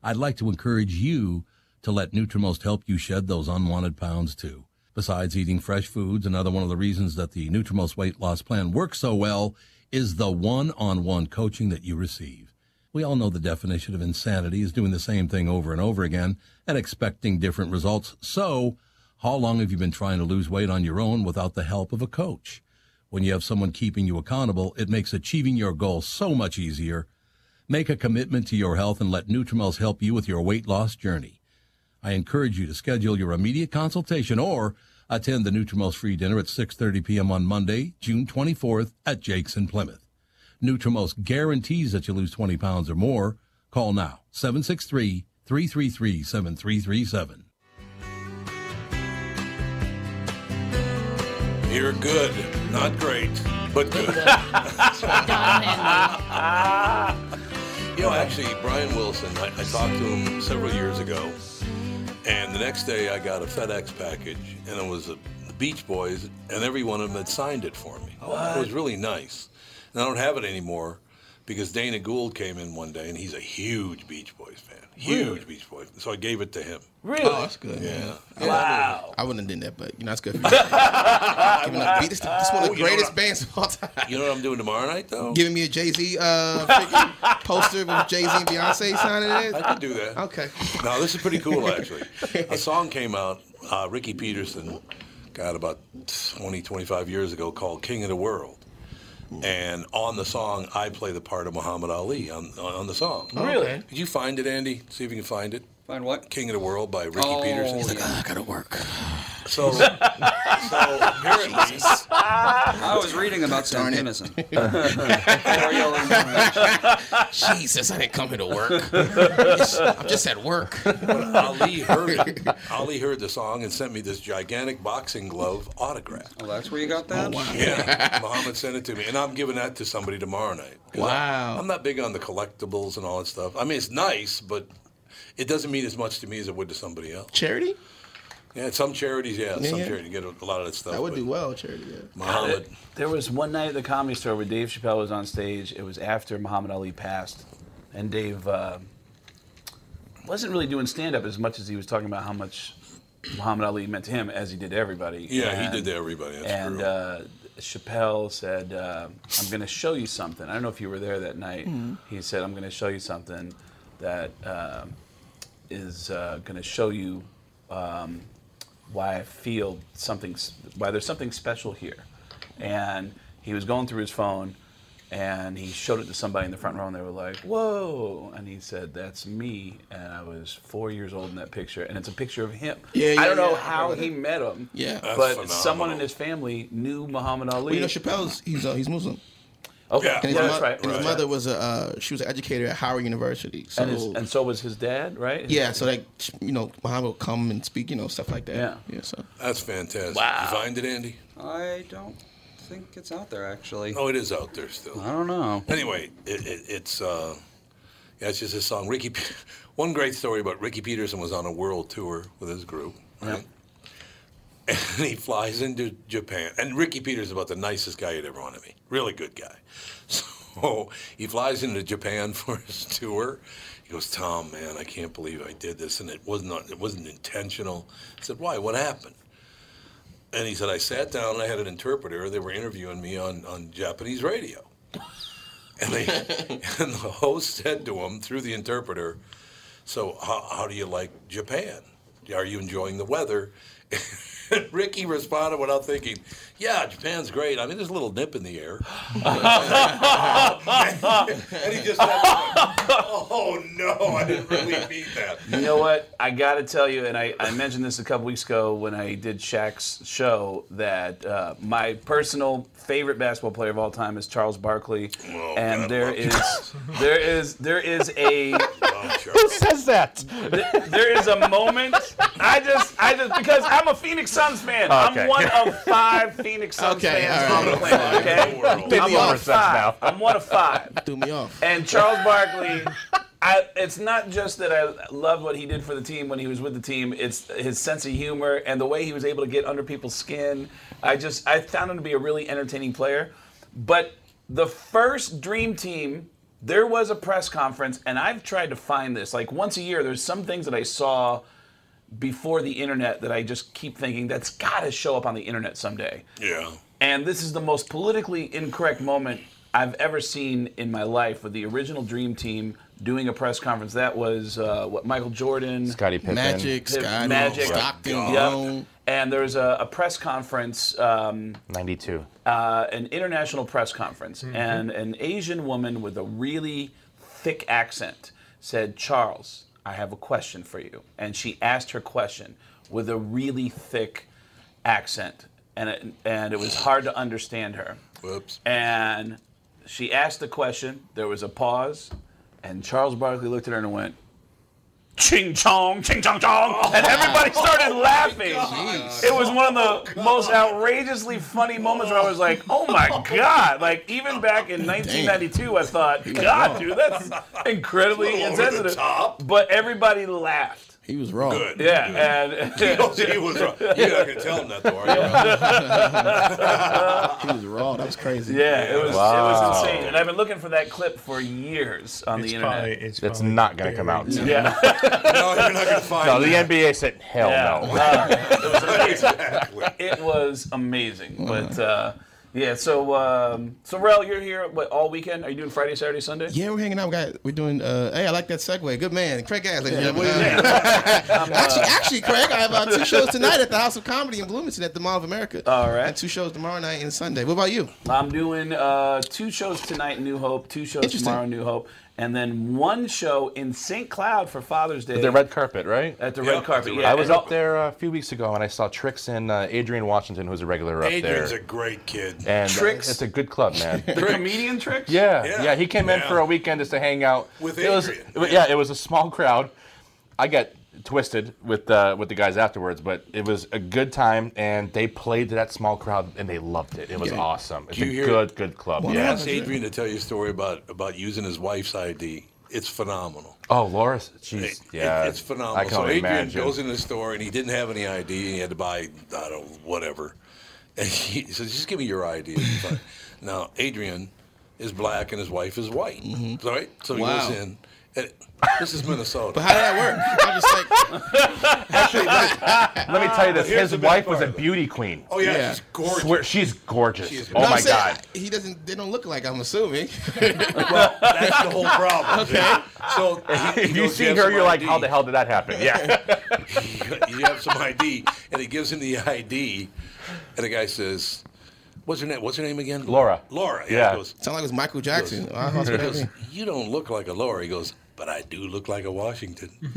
I'd like to encourage you to let Nutrimost help you shed those unwanted pounds too. Besides eating fresh foods, another one of the reasons that the Nutrimost weight loss plan works so well is the one-on-one coaching that you receive. We all know the definition of insanity is doing the same thing over and over again and expecting different results. So, how long have you been trying to lose weight on your own without the help of a coach? When you have someone keeping you accountable, it makes achieving your goal so much easier. Make a commitment to your health and let Nutrimost help you with your weight loss journey. I encourage you to schedule your immediate consultation or attend the Nutrimost free dinner at six thirty p m on Monday, June twenty-fourth at Jake's in Plymouth. Nutrimost guarantees that you lose twenty pounds or more. Call now, seven six three, three three three, seven three three seven. You're good, not great, but good. You know, actually, Brian Wilson, I, I talked to him several years ago. And the next day I got a FedEx package, and it was a Beach Boys, and every one of them had signed it for me. What? It was really nice. And I don't have it anymore because Dana Gould came in one day, and he's a huge Beach Boys fan. Huge really? Beach Boys. So I gave it to him. Really? Oh, that's good. Yeah. yeah. Wow. I wouldn't have done that, but you know, that's good for you. Giving up beat. This is one of the greatest bands of all time. You know what I'm doing tomorrow night, though? Giving me a Jay-Z uh, freaking poster with Jay-Z and Beyonce signing it? I could do that. Okay. No, this is pretty cool, actually. A song came out, uh, Ricky Peterson, God, about twenty, twenty-five years ago, called King of the World. And on the song, I play the part of Muhammad Ali on on the song. Oh, really? Did you find it, Andy? See if you can find it. Find what? King of the World by Ricky oh, Peterson. He's like, oh, I gotta work. So, so apparently, I was reading about Sam Innocent. Jesus, I didn't come here to work. I'm just at work. But Ali heard it. Ali heard the song and sent me this gigantic boxing glove autograph. Oh, that's where you got that? Oh, wow. Yeah, Muhammad sent it to me, and I'm giving that to somebody tomorrow night. Wow. I, I'm not big on the collectibles and all that stuff. I mean, it's nice, but it doesn't mean as much to me as it would to somebody else. Charity? Yeah, some charities, yeah. yeah some yeah. charities get a lot of that stuff. That would do well, charity, yeah. Muhammad. There was one night at the Comedy Store where Dave Chappelle was on stage. It was after Muhammad Ali passed. And Dave uh, wasn't really doing stand-up as much as he was talking about how much Muhammad Ali meant to him, as he did to everybody. Yeah, and he did to everybody. That's and, true. Uh, Chappelle said, uh, I'm going to show you something. I don't know if you were there that night. Mm-hmm. He said, I'm going to show you something that uh, is uh, going to show you um, why I feel something, why there's something special here. And he was going through his phone, and he showed it to somebody in the front row, and they were like, whoa, and he said, that's me, and I was four years old in that picture, and it's a picture of him. Yeah, yeah, I don't know yeah, how he met him, yeah, but phenomenal. Someone in his family knew Muhammad Ali. Well, you know, Chappelle's, he's, uh, he's Muslim. Okay, yeah, and his, yeah, that's mo- right, and his right. mother was a uh, she was an educator at Howard University. So and, his, and so was his dad, right? His yeah, dad. So like you know, Muhammad would come and speak, you know, stuff like that. Yeah, yeah. So that's fantastic. Wow. You find it, Andy? I don't think it's out there actually. Oh, it is out there still. I don't know. Anyway, it, it, it's uh, yeah, it's just a song. Ricky, P- one great story about Ricky Peterson was on a world tour with his group, right? Yep. And he flies into Japan. And Ricky Peter's about the nicest guy you'd ever want to meet. Really good guy. So he flies into Japan for his tour. He goes, Tom, man, I can't believe I did this. And it wasn't it wasn't intentional. I said, why? What happened? And he said, I sat down and I had an interpreter. They were interviewing me on, on Japanese radio. And, they, and the host said to him through the interpreter, so how, how do you like Japan? Are you enjoying the weather? And Ricky responded without thinking, yeah, Japan's great. I mean, there's a little nip in the air. And he just said, oh, no, I didn't really mean that. You know what? I got to tell you, and I, I mentioned this a couple weeks ago when I did Shaq's show, that uh, my personal favorite basketball player of all time is Charles Barkley. Oh, and God, there is, there is there is a... Who says that? Th- there is a moment. I just, I just, because I'm a Phoenix Suns fan. Oh, okay. I'm one of five Phoenix Suns okay, fans right. on the planet. Okay, I'm one of five. Now. I'm one of five. Threw me off. And Charles Barkley. I, it's not just that I love what he did for the team when he was with the team. It's his sense of humor and the way he was able to get under people's skin. I just, I found him to be a really entertaining player. But the first Dream Team. There was a press conference, and I've tried to find this. Like, once a year, there's some things that I saw before the internet that I just keep thinking, that's got to show up on the internet someday. Yeah. And this is the most politically incorrect moment I've ever seen in my life with the original Dream Team doing a press conference. That was, uh, what, Michael Jordan? Scottie Pippen. Magic. Scottie. Magic. Stockton. Yep. And there was a, a press conference. Um, ninety-two. Uh, an international press conference. Mm-hmm. And an Asian woman with a really thick accent said, Charles, I have a question for you. And she asked her question with a really thick accent. And it, and it was hard to understand her. Whoops. And she asked the question. There was a pause. And Charles Barkley looked at her and went, ching chong, ching chong chong, oh, and everybody started oh laughing. It was one of the oh, most outrageously funny moments where I was like, oh my God. Like, even back in nineteen ninety-two, damn. I thought, God, dude, that's incredibly insensitive. But everybody laughed. He was wrong. Good. Yeah, good. And he was, he was wrong. You're not gonna tell him that though, are you? He was wrong. That was crazy. Yeah, it was. Wow. It was insane. And I've been looking for that clip for years on it's the internet. Probably, it's, it's not gonna come out. Soon. Yeah. No, you're not gonna find. No, the N B A said hell yeah. no. Uh, it, was exactly. it was amazing, but. Uh, Yeah, so um, so Rell, you're here what, all weekend. Are you doing Friday, Saturday, Sunday? Yeah, we're hanging out. We got, we're doing. Uh, hey, I like that segue. Good man, Craig Gass. Like, yeah, yeah. actually, actually, Craig, I have uh, two shows tonight at the House of Comedy in Bloomington at the Mall of America. All right, and two shows tomorrow night and Sunday. What about you? I'm doing uh, two shows tonight in New Hope, two shows tomorrow in New Hope. And then one show in Saint Cloud for Father's Day. At the red carpet, right? At the yep. red carpet, yeah. I was up there a few weeks ago, and I saw Trix and uh, Adrian Washington, who's a regular up Adrian's there. Adrian's a great kid. And Trix. It's a good club, man. The Trix. Comedian Trix? Yeah. yeah. Yeah, he came yeah. in for a weekend just to hang out. With it Adrian. Was, yeah. yeah, it was a small crowd. I got twisted with, uh, with the guys afterwards, but it was a good time, and they played to that small crowd, and they loved it. It was yeah. awesome. It's a good, it? good club. Well, yeah. I asked Adrian to tell you a story about, about using his wife's I D. It's phenomenal. Oh, Laura's? She's, it, yeah. It, it's phenomenal. I can't so Adrian imagine. goes in the store, and he didn't have any I D, and he had to buy, I don't know, whatever. And he says, just give me your I D. Now, Adrian is black, and his wife is white. Mm-hmm. Right? So wow. he goes in. And this is Minnesota. But how did that work? I'm just like... Actually, let me, let me tell you this. His wife was a beauty queen. Oh, yeah, yeah. she's gorgeous. Swear, she's gorgeous. She oh, no, my saying, God. He doesn't... They don't look like I'm assuming. Well, that's the whole problem. Okay. Yeah. So he, he if you see her, you're I D. Like, how the hell did that happen? Yeah. You have some I D, and he gives him the I D, and the guy says... What's her name? What's her name again? Laura. Laura. Yeah. yeah. He goes, sound like it was Michael Jackson. Goes, he goes, you don't look like a Laura. He goes... But I do look like a Washington. That's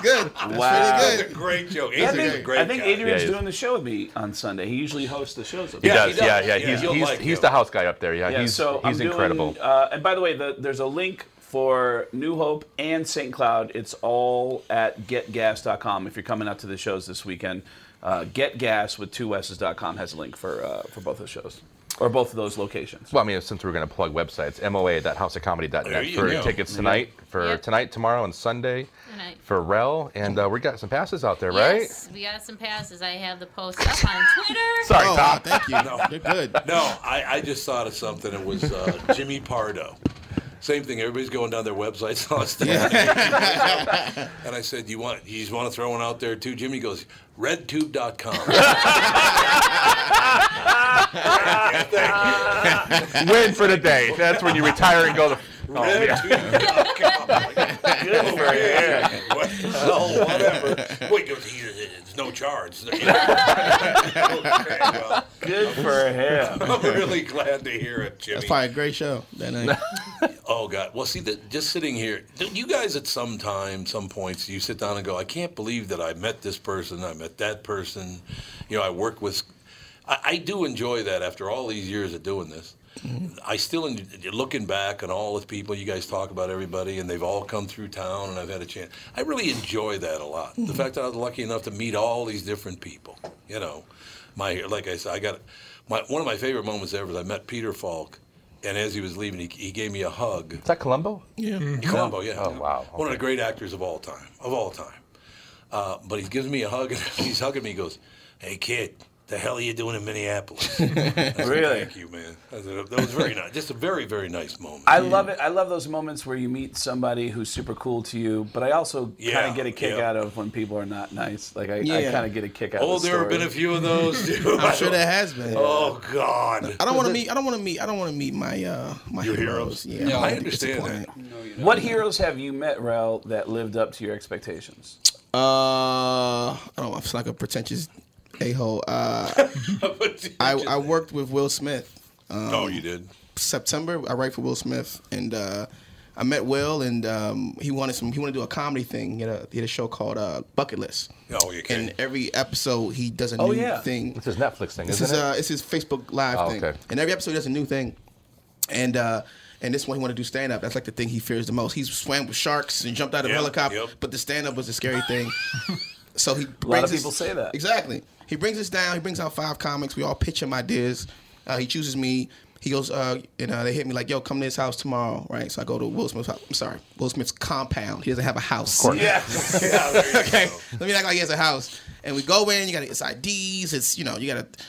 good. That's wow. really good. That's a great joke. Adrian's I think, a great I think Adrian's yeah, doing the show with me on Sunday. He usually hosts the shows up there. He does, he does. Yeah, yeah. yeah. He's, he's, like he's the house guy up there. Yeah, yeah he's, so he's incredible. Doing, uh, and by the way, the, there's a link for New Hope and Saint Cloud. It's all at get gas dot com if you're coming out to the shows this weekend. Uh, getgass with two S's dot com has a link for uh, for both those shows. Or both of those locations. Well, I mean, since we're going to plug websites, M O A dot house of comedy dot net for go. tickets tonight, for yep. tonight, tomorrow, and Sunday tonight. For Rell. And uh, we got some passes out there, yes, right? Yes, we got some passes. I have the post up on Twitter. Sorry, oh, Tom. Thank you. No, you're good. No, I, I just thought of something. It was uh, Jimmy Pardo. Same thing. Everybody's going down their websites. Yeah. And I said, "You want? You want to throw one out there too?" Jimmy goes, red tube dot com. Thank you. Win for the day. That's when you retire and go to oh, red tube dot com. Yeah. No, whatever. Wait, there's no charge. Okay, well, good I'm, for him. I'm really glad to hear it, Jimmy. That's probably a great show that night. Oh, God. Well, see, the, just sitting here, you guys at some time, some points, you sit down and go, I can't believe that I met this person, I met that person. You know, I work with... I, I do enjoy that after all these years of doing this. Mm-hmm. I still, looking back on all the people, you guys talk about everybody, and they've all come through town, and I've had a chance. I really enjoy that a lot. Mm-hmm. The fact that I was lucky enough to meet all these different people, you know. my Like I said, I got my one of my favorite moments ever is I met Peter Falk, and as he was leaving, he, he gave me a hug. Is that Columbo? Yeah. Mm-hmm. Columbo, yeah. Oh, wow. Okay. One of the great actors of all time, of all time. Uh, but he gives me a hug, and he's hugging me, he goes, hey, kid. The hell are you doing in Minneapolis? Really? Thank you, man. That was very nice. Just a very, very nice moment. I yeah. love it. I love those moments where you meet somebody who's super cool to you, but I also yeah, kind of get a kick yeah. out of when people are not nice. Like, I, yeah. I kind of get a kick out oh, of the Oh, there story. have been a few of those, too. I'm sure there has been. Oh, God. I don't want to meet, I don't want to meet, I don't want to meet my, uh, my Your heroes. heroes. Yeah, no, I, I understand that. No, you don't. What heroes have you met, Rell, that lived up to your expectations? Uh, I don't know. It's like a pretentious... a-hole. Uh, I, I worked with Will Smith. Um, oh, you did? September, I write for Will Smith, and uh, I met Will, and um, he wanted some. He wanted to do a comedy thing. He had a, he had a show called uh, Bucket List. Oh, you can. And every episode, he does a oh, new yeah. thing. It's his Netflix thing, this isn't is, it? Uh, it's his Facebook Live oh, thing. Okay. And every episode, he does a new thing. And... Uh, And this one, he wanted to do stand-up. That's like the thing he fears the most. He swam with sharks and jumped out of yep, a helicopter, yep. but the stand-up was a scary thing. So he brings a lot of people us, say that. Exactly. He brings us down. He brings out five comics. We all pitch him ideas. Uh, he chooses me. He goes, uh, you know, they hit me like, yo, come to his house tomorrow, right? So I go to Will Smith's house. I'm sorry, Will Smith's compound. He doesn't have a house. Of course. Yeah. yeah okay. Let me act like he has a house. And we go in. You got it's I Ds. It's you know you got to.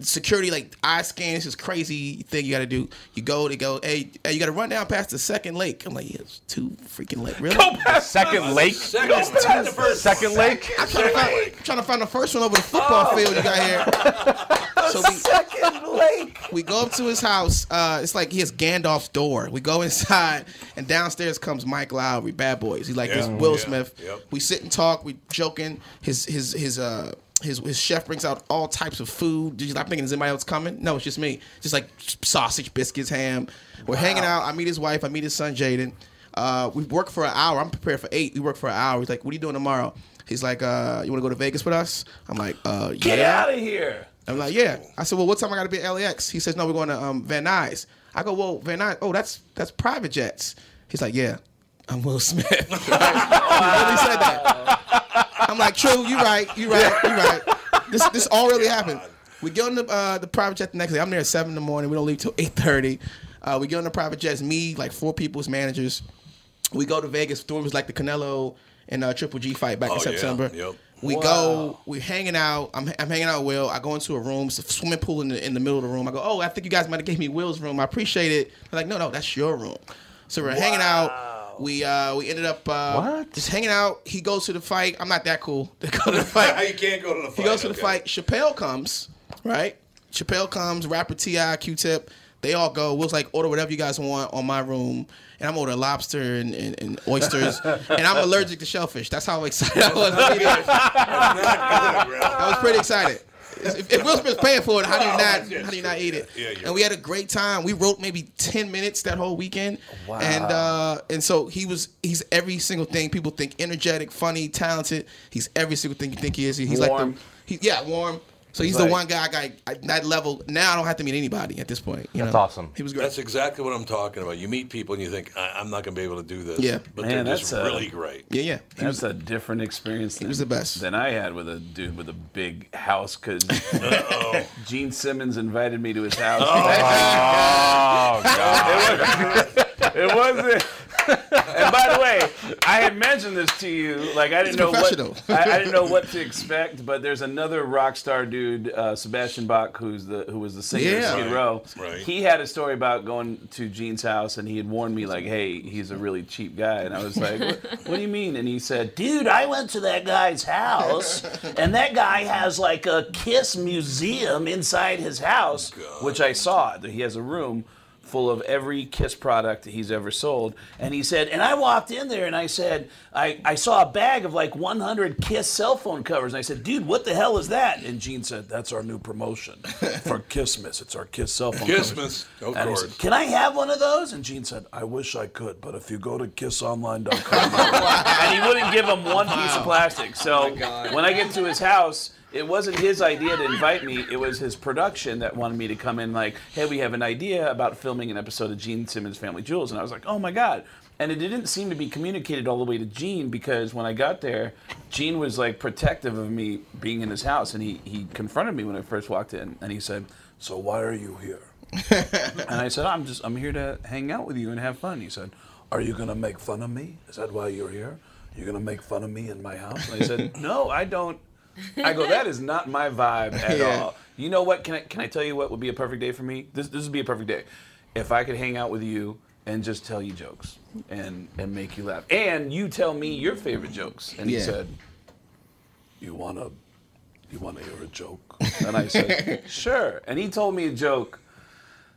Security, like eye scans, this crazy thing you got to do. You go, they go, hey, hey, you got to run down past the second lake. I'm like, yeah, it's too freaking late. Really? Go past second the lake? Second, go past the first second lake? I'm trying, find, lake. I'm trying to find the first one over the football oh. field you got here. So we, second lake. We go up to his house. Uh, it's like he has Gandalf's door. We go inside, and downstairs comes Mike Lowry, Bad Boys. He's like yeah, this Will yeah, Smith. Yep. We sit and talk. We joking. His, his, his, uh, His his chef brings out all types of food. I'm thinking, is anybody else coming? No, it's just me. Just like sausage, biscuits, ham. We're wow. hanging out. I meet his wife. I meet his son, Jaden. Uh, we work for an hour. I'm prepared for eight. We work for an hour. He's like, what are you doing tomorrow? He's like, uh, you want to go to Vegas with us? I'm like, uh, yeah. Get out of here. I'm like, yeah. I said, well, what time I got to be at L A X? He says, no, we're going to um, Van Nuys. I go, well, Van Nuys. Oh, that's that's private jets. He's like, yeah. I'm Will Smith. He really said that. I'm like, true, you right, you right, you right. This this all really happened. We get on the uh, the private jet the next day. I'm there at seven in the morning. We don't leave till eight thirty. Uh, we get on the private jets. Me, like four people's managers. We go to Vegas. It was like the Canelo and uh, Triple G fight back oh, in September. Yeah. Yep. We wow. go. We're hanging out. I'm I'm hanging out with Will. I go into a room. It's a swimming pool in the, in the middle of the room. I go, oh, I think you guys might have gave me Will's room. I appreciate it. They're like, no, no, that's your room. So we're wow. hanging out. We uh we ended up uh, just hanging out. He goes to the fight. I'm not that cool to go to the fight. You can't go to the fight. He goes to okay. the fight. Chappelle comes, right? Chappelle comes. Rapper T I, Q-Tip. They all go. Will's like, order whatever you guys want on my room. And I'm ordering lobster and, and, and oysters. And I'm allergic to shellfish. That's how excited I was. That's not good, bro. I was pretty excited. If, if Will Smith's paying for it, how do you oh, not? Yes, how do you not eat it? Yeah, yeah, yeah. And we had a great time. We wrote maybe ten minutes that whole weekend. Wow. And uh, and so he was. He's every single thing people think: energetic, funny, talented. He's every single thing you think he is. He's warm. like the. He, yeah, warm. So he's like, the one guy. Guy at that level. Now I don't have to meet anybody at this point. You that's know? Awesome. He was great. That's exactly what I'm talking about. You meet people and you think I- I'm not going to be able to do this. Yeah, but man, that's just a, really great. Yeah, yeah. That's was, a different experience. Than, it was the best than I had with a dude with a big house. Cause Gene Simmons invited me to his house. oh, oh God! It wasn't. It wasn't. And by the way, I had mentioned this to you. Like I didn't know what I, I didn't know what to expect. But there's another rock star dude, uh, Sebastian Bach, who's the who was the singer yeah. of Skid Row. Right. He had a story about going to Gene's house, and he had warned me like, "Hey, he's a really cheap guy." And I was like, "What, what do you mean?" And he said, "Dude, I went to that guy's house, and that guy has like a KISS museum inside his house, God. Which I saw. He has a room." Full of every KISS product that he's ever sold. And he said, and I walked in there and I said, I, I saw a bag of like one hundred KISS cell phone covers. And I said, dude, what the hell is that? And Gene said, that's our new promotion for Kissmas. It's our KISS cell phone Kissmas. Covers. Kissmas, of course. Said, can I have one of those? And Gene said, I wish I could, but if you go to kiss online dot com. And he wouldn't give him one wow. piece of plastic. So oh when I get to his house, it wasn't his idea to invite me. It was his production that wanted me to come in like, hey, we have an idea about filming an episode of Gene Simmons' Family Jewels. And I was like, oh, my God. And it didn't seem to be communicated all the way to Gene because when I got there, Gene was like protective of me being in his house. And he, he confronted me when I first walked in. And he said, so why are you here? And I said, I'm just I'm here to hang out with you and have fun. He said, are you going to make fun of me? Is that why you're here? You're going to make fun of me in my house? And I said, no, I don't. I go, that is not my vibe at yeah. all. You know what? Can I can I tell you what would be a perfect day for me? This this would be a perfect day. If I could hang out with you and just tell you jokes and, and make you laugh. And you tell me your favorite jokes. And yeah. he said, You wanna you wanna hear a joke? And I said, sure. And he told me a joke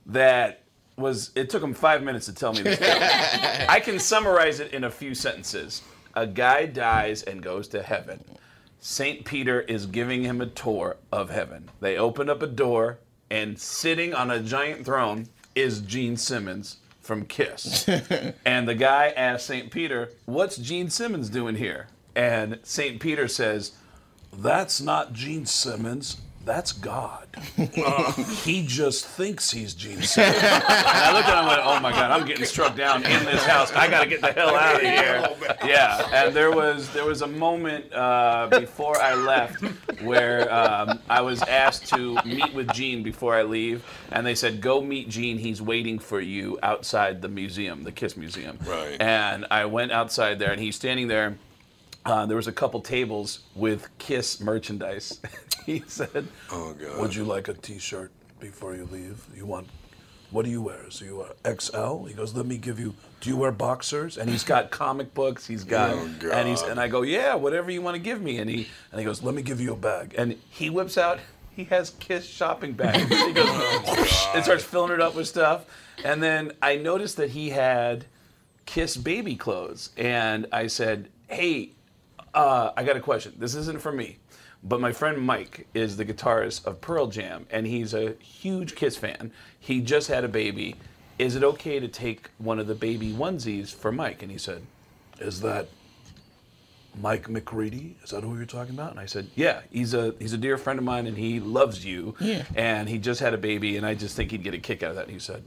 that was it took him five minutes to tell me this joke. I can summarize it in a few sentences. A guy dies and goes to heaven. Saint Peter is giving him a tour of heaven. They open up a door, and sitting on a giant throne is Gene Simmons from KISS. And the guy asks Saint Peter, what's Gene Simmons doing here? And Saint Peter says, that's not Gene Simmons, that's God. Uh, he just thinks he's Gene Simmons. And I looked at him and went, oh my God, I'm getting struck down in this house. I got to get the hell out of here. Yeah, and there was there was a moment uh, before I left where um, I was asked to meet with Gene before I leave, and they said, go meet Gene. He's waiting for you outside the museum, the KISS Museum. Right. And I went outside there, and he's standing there. Uh, there was a couple tables with KISS merchandise. He said, oh, God. Would you like a T-shirt before you leave? You want, what do you wear? So you wear X L? He goes, let me give you, do you wear boxers? And he's got comic books. He's got, oh, God. and he's, and I go, yeah, whatever you want to give me. And he, and he goes, let me give you a bag. And he whips out, he has KISS shopping bags. He goes, oh, and starts filling it up with stuff. And then I noticed that he had KISS baby clothes. And I said, hey, Uh, I got a question. This isn't for me, but my friend Mike is the guitarist of Pearl Jam, and he's a huge KISS fan. He just had a baby. Is it okay to take one of the baby onesies for Mike? And he said, is that Mike McReady? Is that who you're talking about? And I said, yeah, he's a he's a dear friend of mine, and he loves you. Yeah. And he just had a baby, and I just think he'd get a kick out of that. And he said,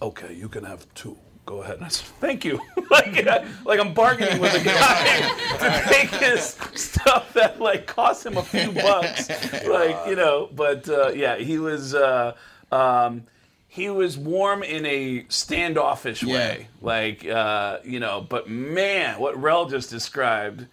okay, you can have two. Go ahead. And I said, thank you. like, I, like I'm bargaining with a guy to take his stuff that like cost him a few bucks. Like, you know, but uh, yeah, he was uh, um, he was warm in a standoffish way. Yeah. Like, uh, you know, but man, what Rell just described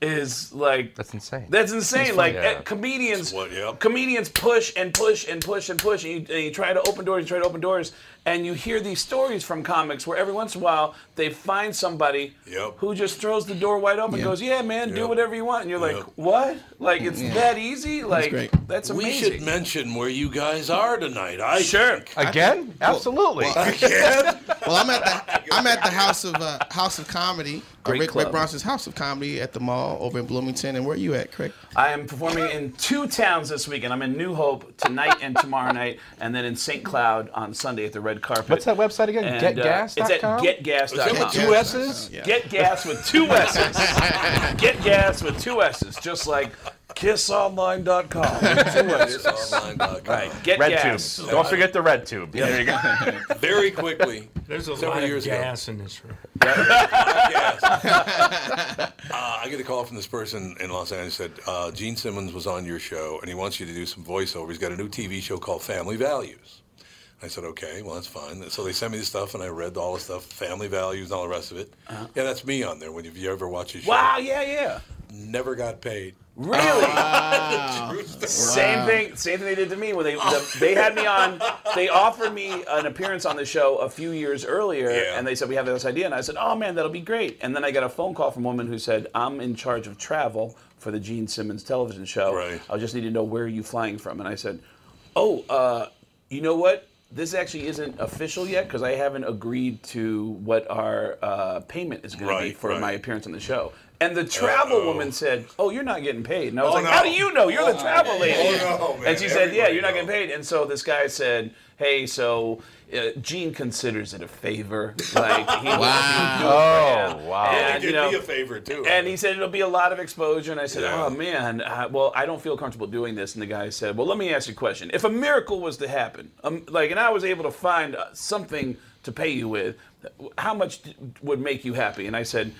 is like that's insane. That's insane. That's like yeah. comedians, what, yeah. comedians push and push and push and push, and you, and you try to open doors, you try to open doors, and you hear these stories from comics where every once in a while they find somebody yep. who just throws the door wide open, yep. and goes, "Yeah, man, yep. do whatever you want," and you're yep. like, "What? Like it's yeah. that easy? Like that's, that's amazing." We should mention where you guys are tonight. I sure think. again, I, absolutely. Well, well, again? well, I'm at the I'm at the House of uh, House of Comedy. Rick, Rick Bronson's House of Comedy at the mall over in Bloomington. And where are you at, Craig? I am performing in two towns this weekend. I'm in New Hope tonight and tomorrow night, and then in Saint Cloud on Sunday at the Red Carpet. What's that website again? And, get gas dot com? Uh, it's at get gas dot com. Is it two S's? Yeah. Get Gas with two S's. Get Gas with two S's, just like kiss online dot com. kiss online dot com. Right, get red gas. Tube. Don't forget the red tube. Yep. There you go. Very quickly. There's a lot of gas ago. in this room. Gas. uh, I get a call from this person in Los Angeles that uh, Gene Simmons was on your show, and he wants you to do some voiceover. He's got a new T V show called Family Values. I said, okay, well, that's fine. So they sent me the stuff, and I read all the stuff, Family Values and all the rest of it. Uh-huh. Yeah, that's me on there. When you, you ever watch his show. Wow, yeah, yeah. Never got paid. Really? Wow. wow. Same thing. Same thing they did to me when they the, they had me on. They offered me an appearance on the show a few years earlier, yeah. and they said we have this idea, and I said, oh man, that'll be great. And then I got a phone call from a woman who said, I'm in charge of travel for the Gene Simmons television show. Right. I just need to know where are you flying from, and I said, oh, uh, you know what? This actually isn't official yet because I haven't agreed to what our uh, payment is going right, to be for right. my appearance on the show. And the travel Uh-oh. woman said, oh, you're not getting paid. And I was oh, like, no. how do you know? You're oh, the travel lady. Oh, no, man. And she said, Everybody yeah, you're knows. not getting paid. And so this guy said, hey, so uh, Gene considers it a favor. Like, he wow. Oh, wow. And, and it you know, be a favor, too. And he said, it'll be a lot of exposure. And I said, yeah. oh, man, I, well, I don't feel comfortable doing this. And the guy said, well, let me ask you a question. If a miracle was to happen, um, like, and I was able to find something to pay you with, how much would make you happy? And I said,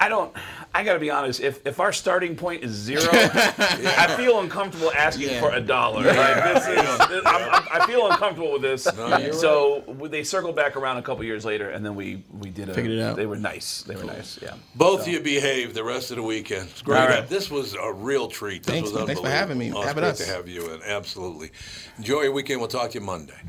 I don't, I gotta be honest, if, if our starting point is zero, yeah. I feel uncomfortable asking yeah. for a dollar. Yeah. Like, this is, this, I'm, I'm, I feel uncomfortable with this. No, so right. they circled back around a couple years later, and then we, we did a, Figured it out. They were nice. They were cool. nice, yeah. Both so. of you behaved the rest of the weekend. It's great. Right. This was a real treat. This thanks, was unbelievable. Thanks for having me. Awesome. Having us. Great to have you in, absolutely. Enjoy your weekend. We'll talk to you Monday.